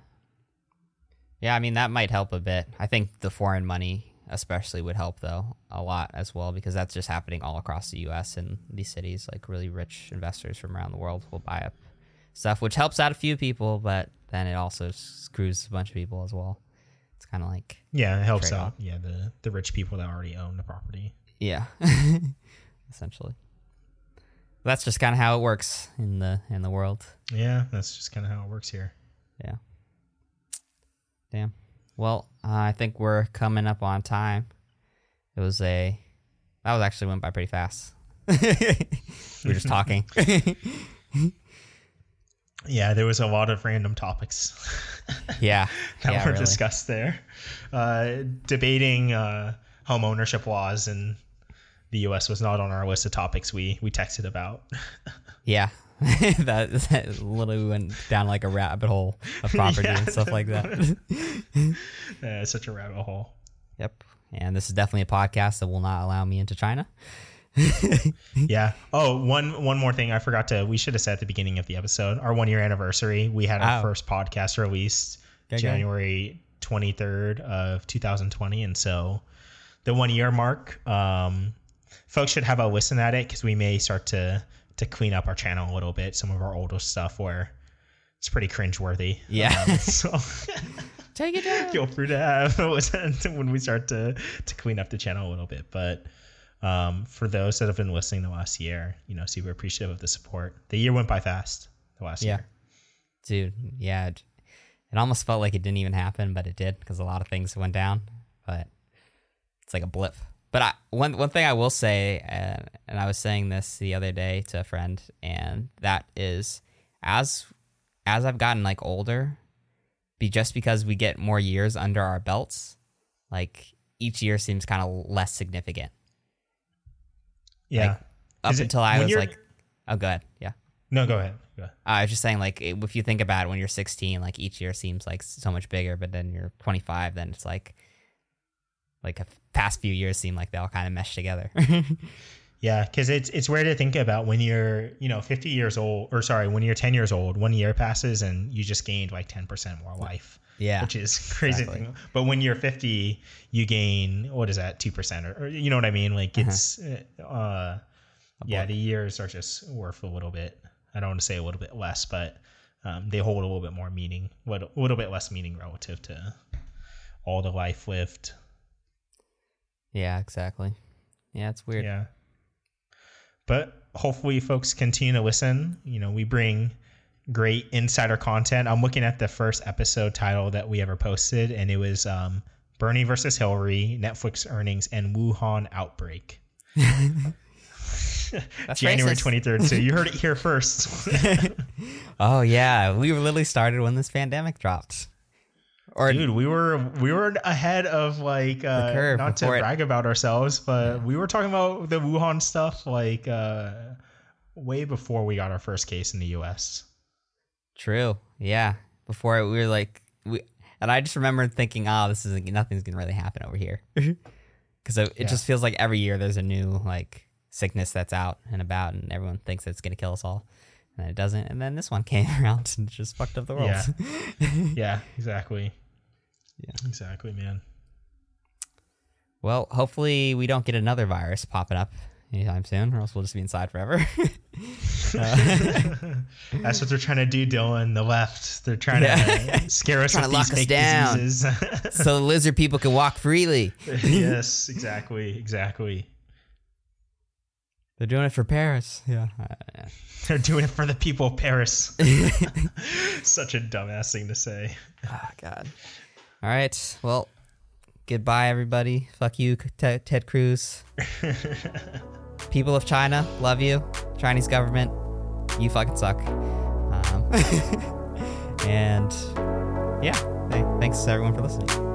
Yeah. I mean, that might help a bit. I think the foreign money especially would help though a lot as well because that's just happening all across the U S and these cities. Like really rich investors from around the world will buy up stuff, which helps out a few people, but then it also screws a bunch of people as well. It's kind of like yeah, it helps trade-off. out yeah the the rich people that already own the property. Yeah, essentially. That's just kind of how it works in the in the world. Yeah, that's just kind of how it works here. Yeah. Damn. Well, uh, I think we're coming up on time. It was a that was actually went by pretty fast. We were just talking. Yeah, there was a lot of random topics yeah, that yeah, were really. discussed there. Uh, debating uh, home ownership laws in the U S was not on our list of topics we, we texted about. Yeah, that, that literally went down like a rabbit hole of property yeah, and stuff like that. uh, such a rabbit hole. Yep, and this is definitely a podcast that will not allow me into China. yeah. Oh, one one more thing I forgot to. We should have said at the beginning of the episode. Our one year anniversary. We had our oh. first podcast released okay, January twenty third of two thousand twenty, and so the one year mark. Um, folks should have a listen at it because we may start to to clean up our channel a little bit. Some of our older stuff where it's pretty cringeworthy. Yeah. Um, so take it down. Feel free to have a listen when we start to to clean up the channel a little bit, but. Um, for those that have been listening the last year, you know, super appreciative of the support. The year went by fast the last yeah. year. Dude, yeah. It, it almost felt like it didn't even happen, but it did because a lot of things went down, but it's like a blip. But I, one one thing I will say, and, and I was saying this the other day to a friend, and that is as as I've gotten like older, be just because we get more years under our belts, like each year seems kind of less significant. Yeah. Like, up it, until I was like, oh, go ahead. Yeah. No, go ahead. Go ahead. Uh, I was just saying, like, if you think about it, when you're sixteen, like each year seems like so much bigger, but then you're twenty-five, then it's like, like a past few years seem like they all kind of mesh together. Yeah. Cause it's, it's weird to think about when you're, you know, fifty years old or sorry, when you're ten years old, one year passes and you just gained like ten percent more life. Yeah. Which is crazy. Exactly. Thing. But when you're fifty, you gain, what is that? two percent or, or you know what I mean? Like it's, uh-huh. uh, yeah, the years are just worth a little bit. I don't want to say a little bit less, but, um, they hold a little bit more meaning, a little, a little bit less meaning relative to all the life lived. Yeah, exactly. Yeah. It's weird. Yeah. But hopefully folks continue to listen. You know, we bring great insider content. I'm looking at the first episode title that we ever posted, and it was um, Bernie versus Hillary, Netflix earnings, and Wuhan outbreak. That's January racist. twenty-third. So you heard it here first. Oh, yeah. We literally started when this pandemic dropped. Or Dude, we were we were ahead of like uh, curve, not to brag it. about ourselves, but yeah. we were talking about the Wuhan stuff like uh, way before we got our first case in the U S. True. Yeah. Before it, we were like we, and I just remember thinking, "Oh, this isn't nothing's gonna really happen over here," because it, it yeah. just feels like every year there's a new like sickness that's out and about, and everyone thinks it's gonna kill us all. And it doesn't. And then this one came around and just fucked up the world. Yeah, yeah, exactly. Yeah, exactly, man. Well, hopefully we don't get another virus popping up anytime soon, or else we'll just be inside forever. uh. That's what they're trying to do, Dillon, the left. They're trying yeah. to scare us with these fake down diseases. So the lizard people can walk freely. Yes, exactly, exactly. They're doing it for Paris. Yeah. They're doing it for the people of Paris. Such a dumbass thing to say. Oh, God. All right. Well, goodbye, everybody. Fuck you, T- Ted Cruz. People of China, love you. Chinese government, you fucking suck. Um, and yeah, th- thanks everyone for listening.